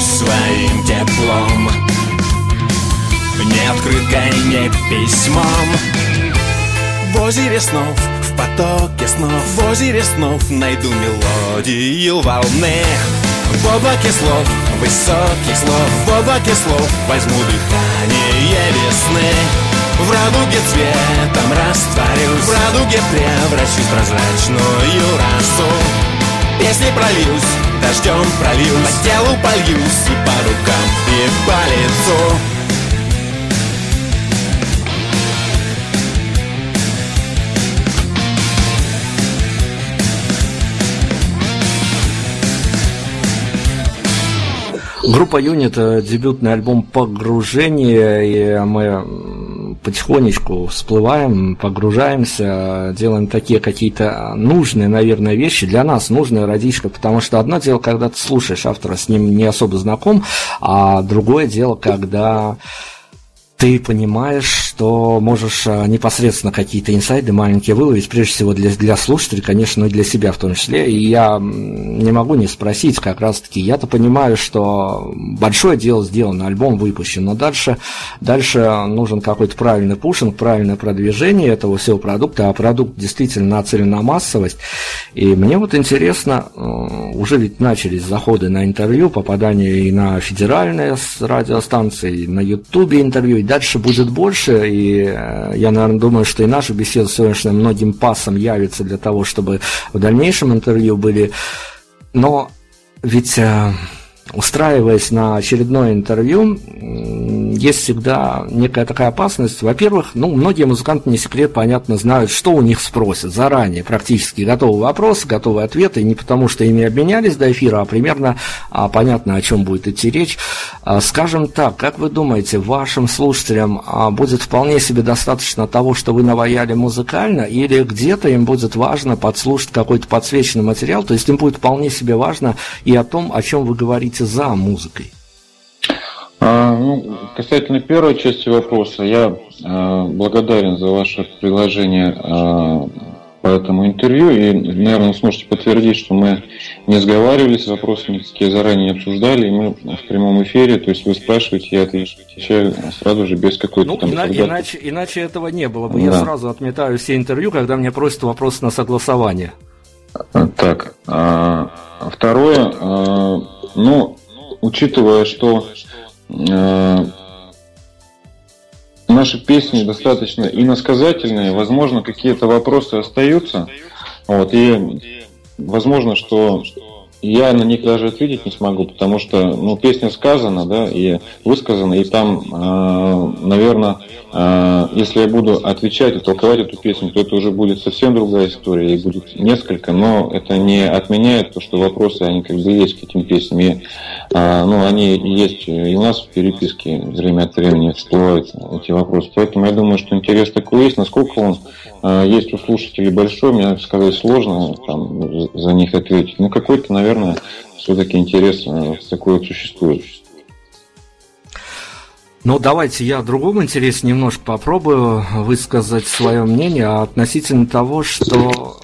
Своим теплом, не открыткой, не письмом. В озере снов, в потоке снов, в озере снов найду мелодию волны. В облаке слов, высоких слов, в облаке слов возьму дыхание весны. В радуге цветом растворюсь, в радуге превращусь в прозрачную росу. Песней прольюсь, дождем прольюсь, по телу польюсь и по рукам, и по лицу. Группа «Юнит», дебютный альбом «Погружение», и мы потихонечку всплываем, погружаемся, делаем такие какие-то нужные, наверное, вещи, для нас нужные, родичка, потому что одно дело, когда ты слушаешь автора, с ним не особо знаком, а другое дело, когда ты понимаешь, что можешь непосредственно какие-то инсайды маленькие выловить, прежде всего для, для слушателей, конечно, и для себя в том числе. И я не могу не спросить, как раз-таки, я-то понимаю, что большое дело сделано, альбом выпущен, но дальше, дальше нужен какой-то правильный пушинг, правильное продвижение этого всего продукта, а продукт действительно нацелен на массовость. И мне вот интересно, уже ведь начались заходы на интервью, попадания и на федеральные радиостанции, и на Ютубе интервью, и дальше будет больше, и я, наверное, думаю, что и наша беседа сегодняшняя многим пасом явится для того, чтобы в дальнейшем интервью были. Но ведь, устраиваясь на очередное интервью, есть всегда некая такая опасность. Во-первых, ну, многие музыканты, не секрет, понятно, знают, что у них спросят заранее, практически готовы вопросы, готовые ответы, не потому что ими обменялись до эфира, а примерно а, понятно, о чем будет идти речь. А, скажем так, как вы думаете, вашим слушателям а, будет вполне себе достаточно того, что вы наваяли музыкально, или где-то им будет важно подслушать какой-то подсвеченный материал, то есть им будет вполне себе важно и о том, о чем вы говорите за музыкой? А, ну, касательно первой части вопроса, я а, благодарен за ваше предложение а, по этому интервью. И, наверное, вы сможете подтвердить, что мы не сговаривались, вопросы никакие заранее не обсуждали, и мы в прямом эфире, то есть вы спрашиваете, я отвечаю сразу же, без какой-то... Ну, там, ина- иначе, иначе этого не было бы. Да. Я сразу отметаю все интервью, когда мне просят вопросы на согласование. Так, второе, ну, учитывая, что наши песни достаточно иносказательные, возможно, какие-то вопросы остаются, вот, и возможно, что я на них даже ответить не смогу, потому что, ну, песня сказана, да, и высказана, и там, э, наверное, э, если я буду отвечать и толковать эту песню, то это уже будет совсем другая история, и будет несколько, но это не отменяет то, что вопросы, они как бы есть к этим песням, и, э, ну, они есть и у нас в переписке, время от времени всплывают эти вопросы, поэтому я думаю, что интерес такой есть, насколько он э, есть у слушателей большой, мне сказать сложно там, за них ответить, ну, какой-то, наверное, Наверное, все-таки интерес такой существует. Ну, давайте я о другом интересе немножко попробую высказать свое мнение относительно того, что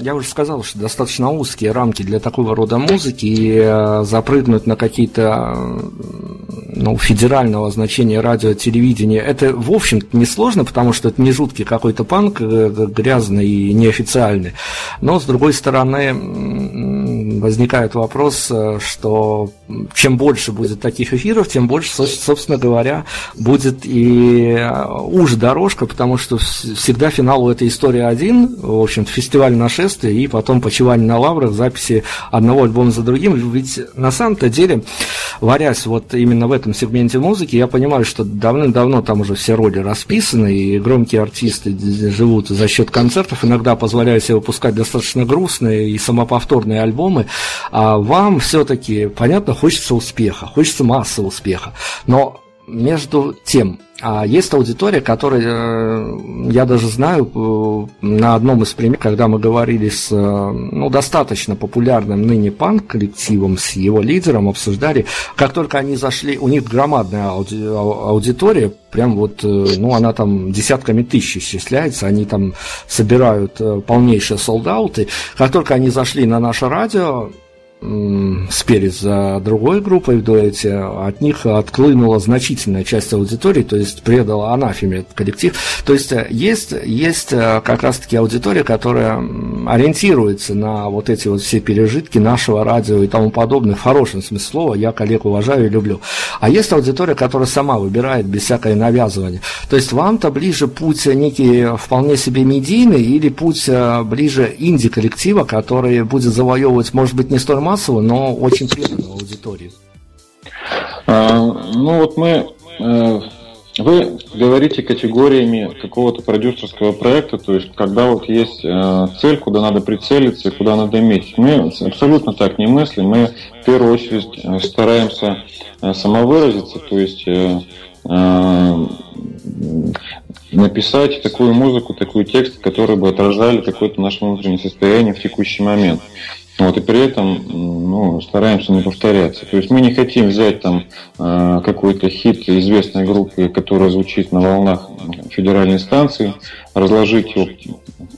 я уже сказал, что достаточно узкие рамки для такого рода музыки, и запрыгнуть на какие-то, ну, федерального значения радио, телевидения, это, в общем-то, несложно, потому что это не жуткий какой-то панк, грязный и неофициальный. Но, с другой стороны, возникает вопрос, что чем больше будет таких эфиров, тем больше, собственно говоря, будет и уж дорожка, потому что всегда финал у этой истории один, в общем-то, фестиваль нашествия, и потом почивание на лаврах, записи одного альбома за другим. Ведь на самом-то деле, варясь вот именно в этом сегменте музыки, я понимаю, что давным-давно там уже все роли расписаны, и громкие артисты живут за счет концертов, иногда позволяют себе выпускать достаточно грустные и самоповторные альбомы. А вам все-таки, понятно, хочется успеха, хочется массы успеха, но между тем, а есть аудитория, которая, я даже знаю, на одном из примеров, когда мы говорили с, ну, достаточно популярным ныне панк-коллективом, с его лидером, обсуждали, как только они зашли, у них громадная ауди- аудитория, прям вот, ну, она там десятками тысяч исчисляется, они там собирают полнейшие солдауты, как только они зашли на наше радио, спели за другой группой в дуэте, от них отклынула значительная часть аудитории, то есть предала анафеме этот коллектив. То есть есть, есть как раз-таки аудитория, которая ориентируется на вот эти вот все пережитки нашего радио и тому подобное, в хорошем смысле слова, я коллег уважаю и люблю. А есть аудитория, которая сама выбирает без всякого навязывания. То есть вам-то ближе путь некий вполне себе медийный или путь ближе инди-коллектива, который будет завоевывать, может быть, не столь массово, но очень преданного аудитории. А, ну вот мы, э, вы говорите категориями какого-то продюсерского проекта, то есть когда вот есть э, цель, куда надо прицелиться, куда надо метить. Мы абсолютно так не мыслим, мы в первую очередь стараемся э, самовыразиться, то есть э, э, написать такую музыку, такой текст, который бы отражали какое-то наше внутреннее состояние в текущий момент. Вот, и при этом, ну, стараемся не повторяться. То есть мы не хотим взять там какой-то хит известной группы, которая звучит на волнах федеральной станции, разложить его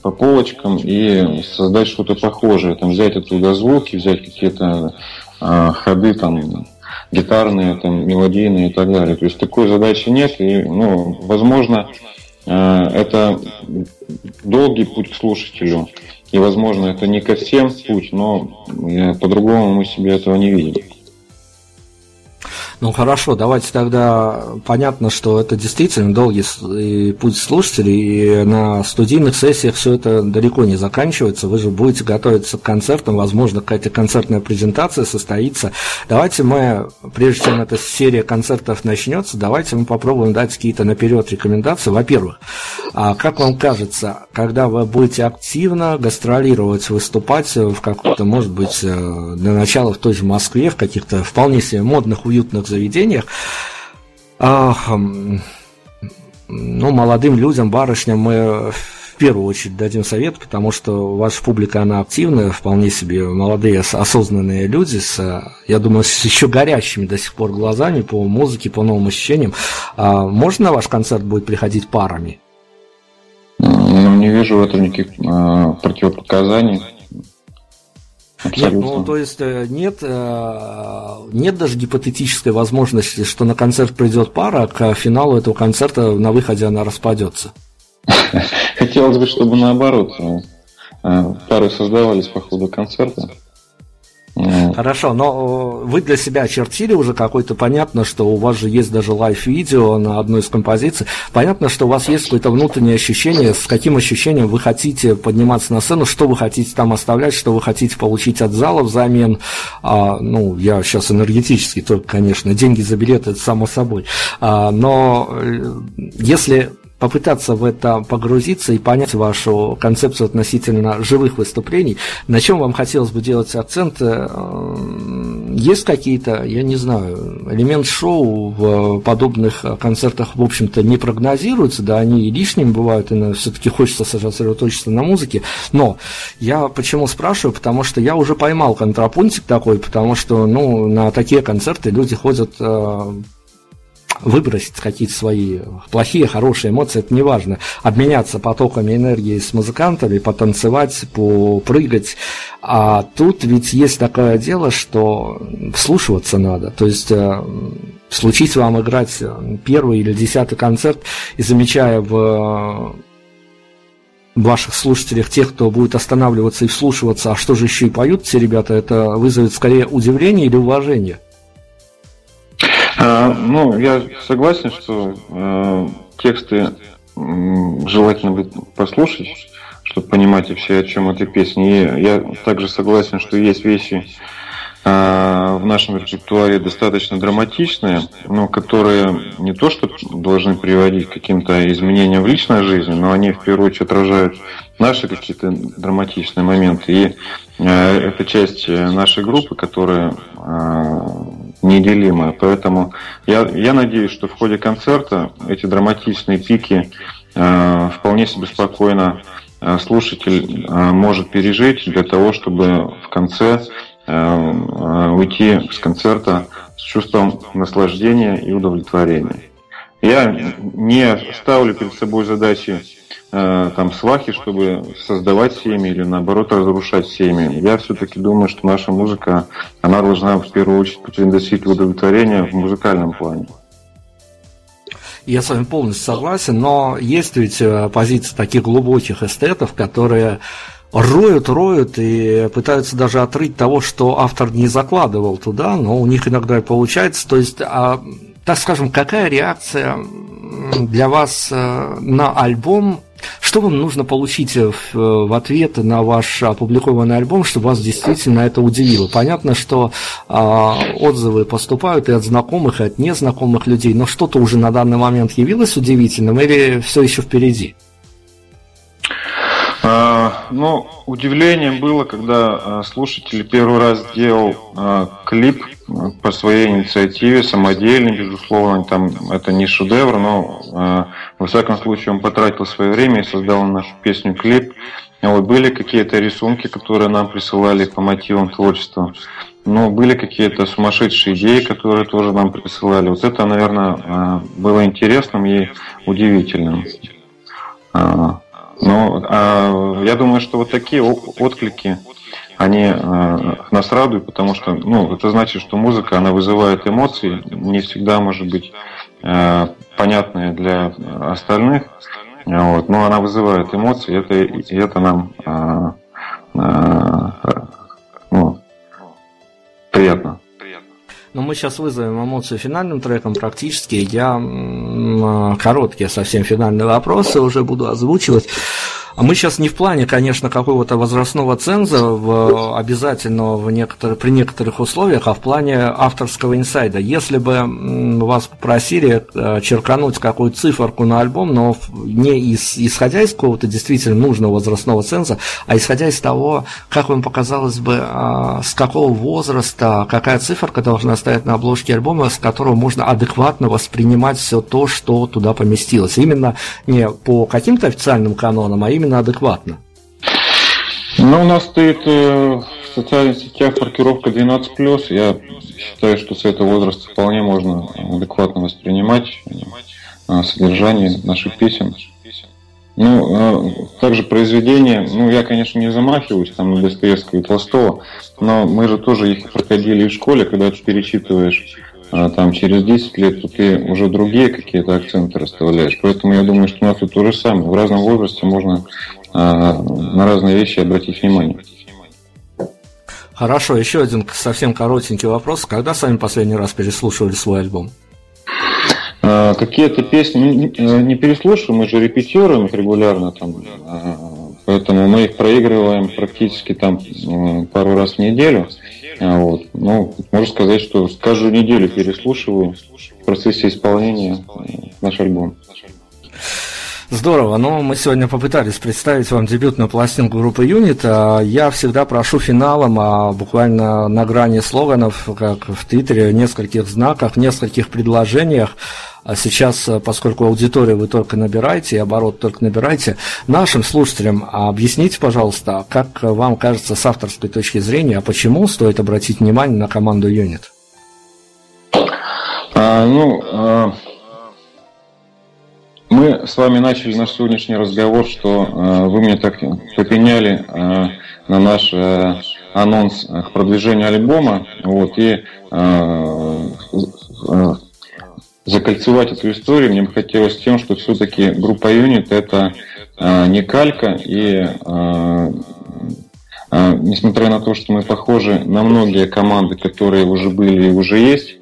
по полочкам и создать что-то похожее. Там, взять оттуда звуки, взять какие-то э, ходы там, гитарные, там, мелодийные и так далее. То есть такой задачи нет. И, ну, возможно, э, это долгий путь к слушателю. И, возможно, это не ко всем путь, но по-другому мы себе этого не видим. Ну, хорошо, давайте тогда, понятно, что это действительно долгий путь слушателей, и на студийных сессиях все это далеко не заканчивается, вы же будете готовиться к концертам, возможно, какая-то концертная презентация состоится. Давайте мы, прежде чем эта серия концертов начнется, давайте мы попробуем дать какие-то наперед рекомендации. Во-первых, как вам кажется, когда вы будете активно гастролировать, выступать в каком-то, может быть, для начала в той же Москве, в каких-то вполне себе модных, уютных заведениях, Ах, ну, молодым людям, барышням мы в первую очередь дадим совет, потому что ваша публика, она активная, вполне себе молодые, осознанные люди, с, я думаю, с еще горящими до сих пор глазами по музыке, по новым ощущениям. А можно на ваш концерт будет приходить парами? Ну, не вижу в этом никаких а, противопоказаний. Абсолютно. Нет, ну, то есть нет, нет даже гипотетической возможности, что на концерт придет пара, а к финалу этого концерта на выходе она распадется. Хотелось бы, чтобы наоборот. Пары создавались по ходу концерта. Хорошо, но вы для себя очертили уже какой-то, понятно, что у вас же есть даже лайв-видео на одной из композиций, понятно, что у вас есть какое-то внутреннее ощущение, с каким ощущением вы хотите подниматься на сцену, что вы хотите там оставлять, что вы хотите получить от зала взамен, а, ну, я сейчас энергетически только, конечно, деньги за билеты, это само собой, а, но если... попытаться в это погрузиться и понять вашу концепцию относительно живых выступлений. На чем вам хотелось бы делать акценты? Есть какие-то, я не знаю, элемент шоу в подобных концертах, в общем-то, не прогнозируется, да, они и лишними бывают, и все-таки хочется сосредоточиться на музыке. Но я почему спрашиваю? Потому что я уже поймал контрапунктик такой, потому что, ну, на такие концерты люди ходят... выбросить какие-то свои плохие, хорошие эмоции, это не важно, обменяться потоками энергии с музыкантами, потанцевать, попрыгать. А тут ведь есть такое дело, что вслушиваться надо. То есть случись вам играть первый или десятый концерт и замечая в ваших слушателях тех, кто будет останавливаться и вслушиваться, а что же еще и поют те ребята, это вызовет скорее удивление или уважение. А, ну, я согласен, что э, тексты э, желательно бы послушать, чтобы понимать вообще, о чем эта песня. И я также согласен, что есть вещи э, в нашем репертуаре достаточно драматичные, но которые не то что должны приводить к каким-то изменениям в личной жизни, но они в первую очередь отражают наши какие-то драматичные моменты. И э, это часть нашей группы, которая... Э, неделимая. Поэтому я, я надеюсь, что в ходе концерта эти драматичные пики э, вполне себе спокойно э, слушатель э, может пережить для того, чтобы в конце э, э, уйти с концерта с чувством наслаждения и удовлетворения. Я не ставлю перед собой задачи э, там, свахи, чтобы создавать семьи или наоборот разрушать семьи. Я все-таки думаю, что наша музыка, она должна в первую очередь приносить удовлетворение в музыкальном плане. Я с вами полностью согласен, но есть ведь позиция таких глубоких эстетов, которые... роют, роют и пытаются даже отрыть того, что автор не закладывал туда, но у них иногда и получается. То есть, а, так скажем, какая реакция для вас на альбом? Что вам нужно получить в ответ на ваш опубликованный альбом, чтобы вас действительно это удивило? Понятно, что а, отзывы поступают и от знакомых, и от незнакомых людей, но что-то уже на данный момент явилось удивительным или все еще впереди? Ну, удивлением было, когда слушатель первый раз делал клип по своей инициативе, самодельный, безусловно, там это не шедевр, но во всяком случае он потратил свое время и создал на нашу песню клип. Вот, были какие-то рисунки, которые нам присылали по мотивам творчества, но были какие-то сумасшедшие идеи, которые тоже нам присылали. Вот это, наверное, было интересным и удивительным. Ну, а, я думаю, что вот такие отклики, они а, нас радуют, потому что, ну, это значит, что музыка, она вызывает эмоции, не всегда, может быть, а, понятные для остальных, вот, но она вызывает эмоции, это, и это нам а, а, ну, приятно. Но мы сейчас вызовем эмоцию финальным треком практически. Я короткие совсем финальные вопросы уже буду озвучивать. Мы сейчас не в плане, конечно, какого-то возрастного ценза, в, обязательного в некотор, при некоторых условиях, а в плане авторского инсайда. Если бы вас попросили черкануть какую циферку на альбом, но не из, исходя из какого-то действительно нужного возрастного ценза, а исходя из того, как вам показалось бы, с какого возраста, какая циферка должна стоять на обложке альбома, с которого можно адекватно воспринимать все то, что туда поместилось. Именно не по каким-то официальным канонам, а именно адекватно. Ну, у нас стоит э, в социальных сетях маркировка двенадцать плюс. Я считаю, что с этого возраста вполне можно адекватно воспринимать э, содержание наших песен. Ну, э, также произведения, ну, я, конечно, не замахиваюсь там на Достоевского и Толстого, но мы же тоже их проходили в школе, когда ты перечитываешь э, там через десять лет, то ты уже другие какие-то акценты расставляешь. Поэтому я думаю, что у нас тут то же самое. В разном возрасте можно на разные вещи обратить внимание. Хорошо, еще один совсем коротенький вопрос. Когда сами последний раз переслушивали свой альбом? Какие-то песни не переслушиваем, мы же репетируем их регулярно, там, поэтому мы их проигрываем практически там пару раз в неделю. Вот. Ну, можно сказать, что каждую неделю переслушиваю в процессе исполнения наш альбом. Здорово, но мы сегодня попытались представить вам дебютную пластинку группы «Юнит». Я всегда прошу финалом, а буквально на грани слоганов, как в Твиттере, в нескольких знаках, в нескольких предложениях. А сейчас, поскольку аудиторию вы только набираете, и оборот только набираете, нашим слушателям объясните, пожалуйста, как вам кажется с авторской точки зрения, а почему стоит обратить внимание на команду «Юнит»? А, ну... А... Мы с вами начали наш сегодняшний разговор, что э, вы мне так попеняли э, на наш э, анонс к продвижению альбома, вот, и э, э, закольцевать эту историю мне бы хотелось тем, что все-таки группа «Юнит» — это э, не калька, и э, э, несмотря на то, что мы похожи на многие команды, которые уже были и уже есть,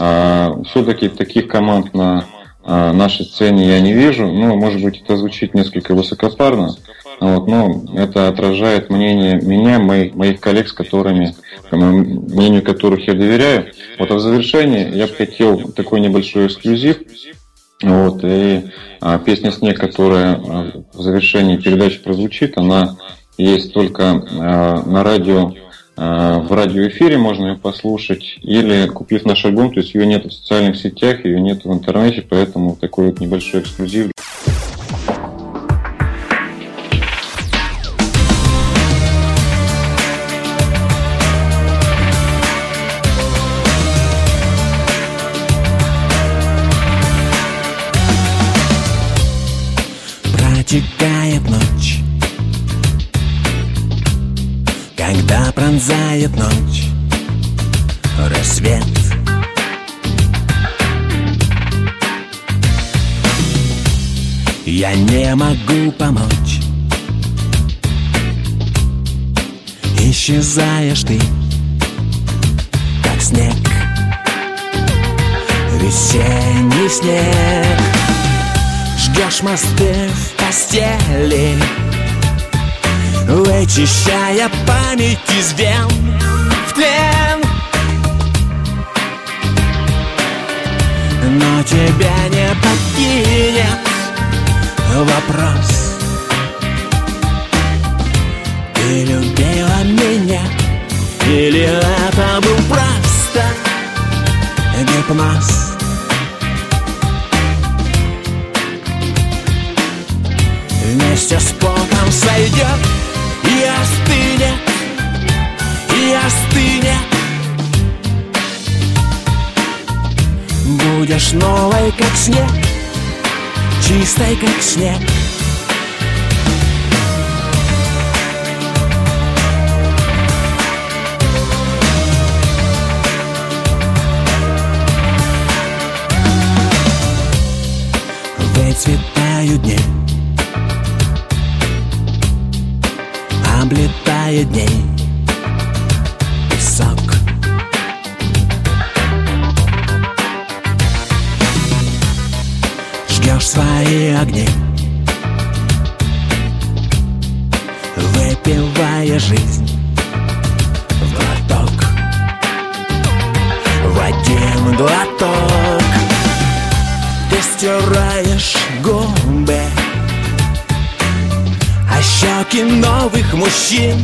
э, все-таки таких команд на нашей сцене я не вижу. Ну, может быть, это звучит несколько высокопарно, вот, но это отражает мнение меня, моих, моих коллег, с которыми, мнению которых я доверяю. Вот, а в завершении я бы хотел такой небольшой эксклюзив. Вот, и а, песня «Снег», которая в завершении передачи прозвучит, она есть только а, на радио, в радиоэфире можно ее послушать, или купив наш альбом, то есть ее нет в социальных сетях, ее нет в интернете, поэтому такой вот небольшой эксклюзив. Протекает ночь, когда пронзает ночь рассвет. Я не могу помочь, исчезаешь ты, как снег, весенний снег. Жгешь мосты в постели, вычищая память из вен в тлен. Но тебя не покинет вопрос: ты любила меня или это был просто гипноз? Вместе с потом сойдет и остынет, и остынет. Будешь новой, как снег, чистой, как снег. Выцветают дни, облетает дней песок. Жгешь свои огни, выпивая жизнь в глоток, в один глоток. Ты стираешь губы, щеки новых мужчин.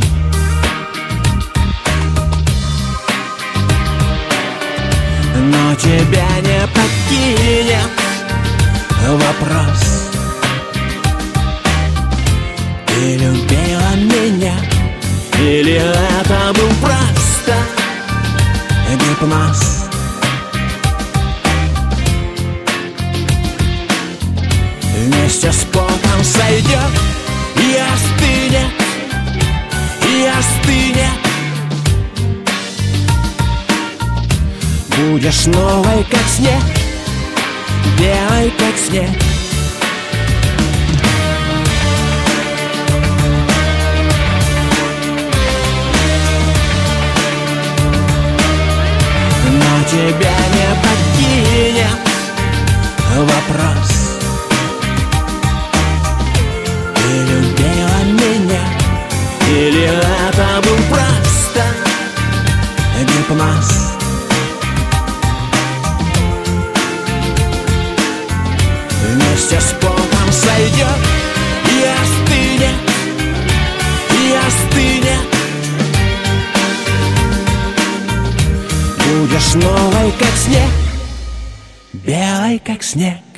Но тебя не покинет вопрос: ты любила меня или это был просто гипноз? Вместе с потом сойдет и остынет, и остынет. Будешь новой, как снег, белой, как снег. тебя не покинет вопрос. Ты любила меня, или это был просто гипноз? Вместе с потом сойдет и остынет, и остынет. Будешь новой, как снег, белой, как снег.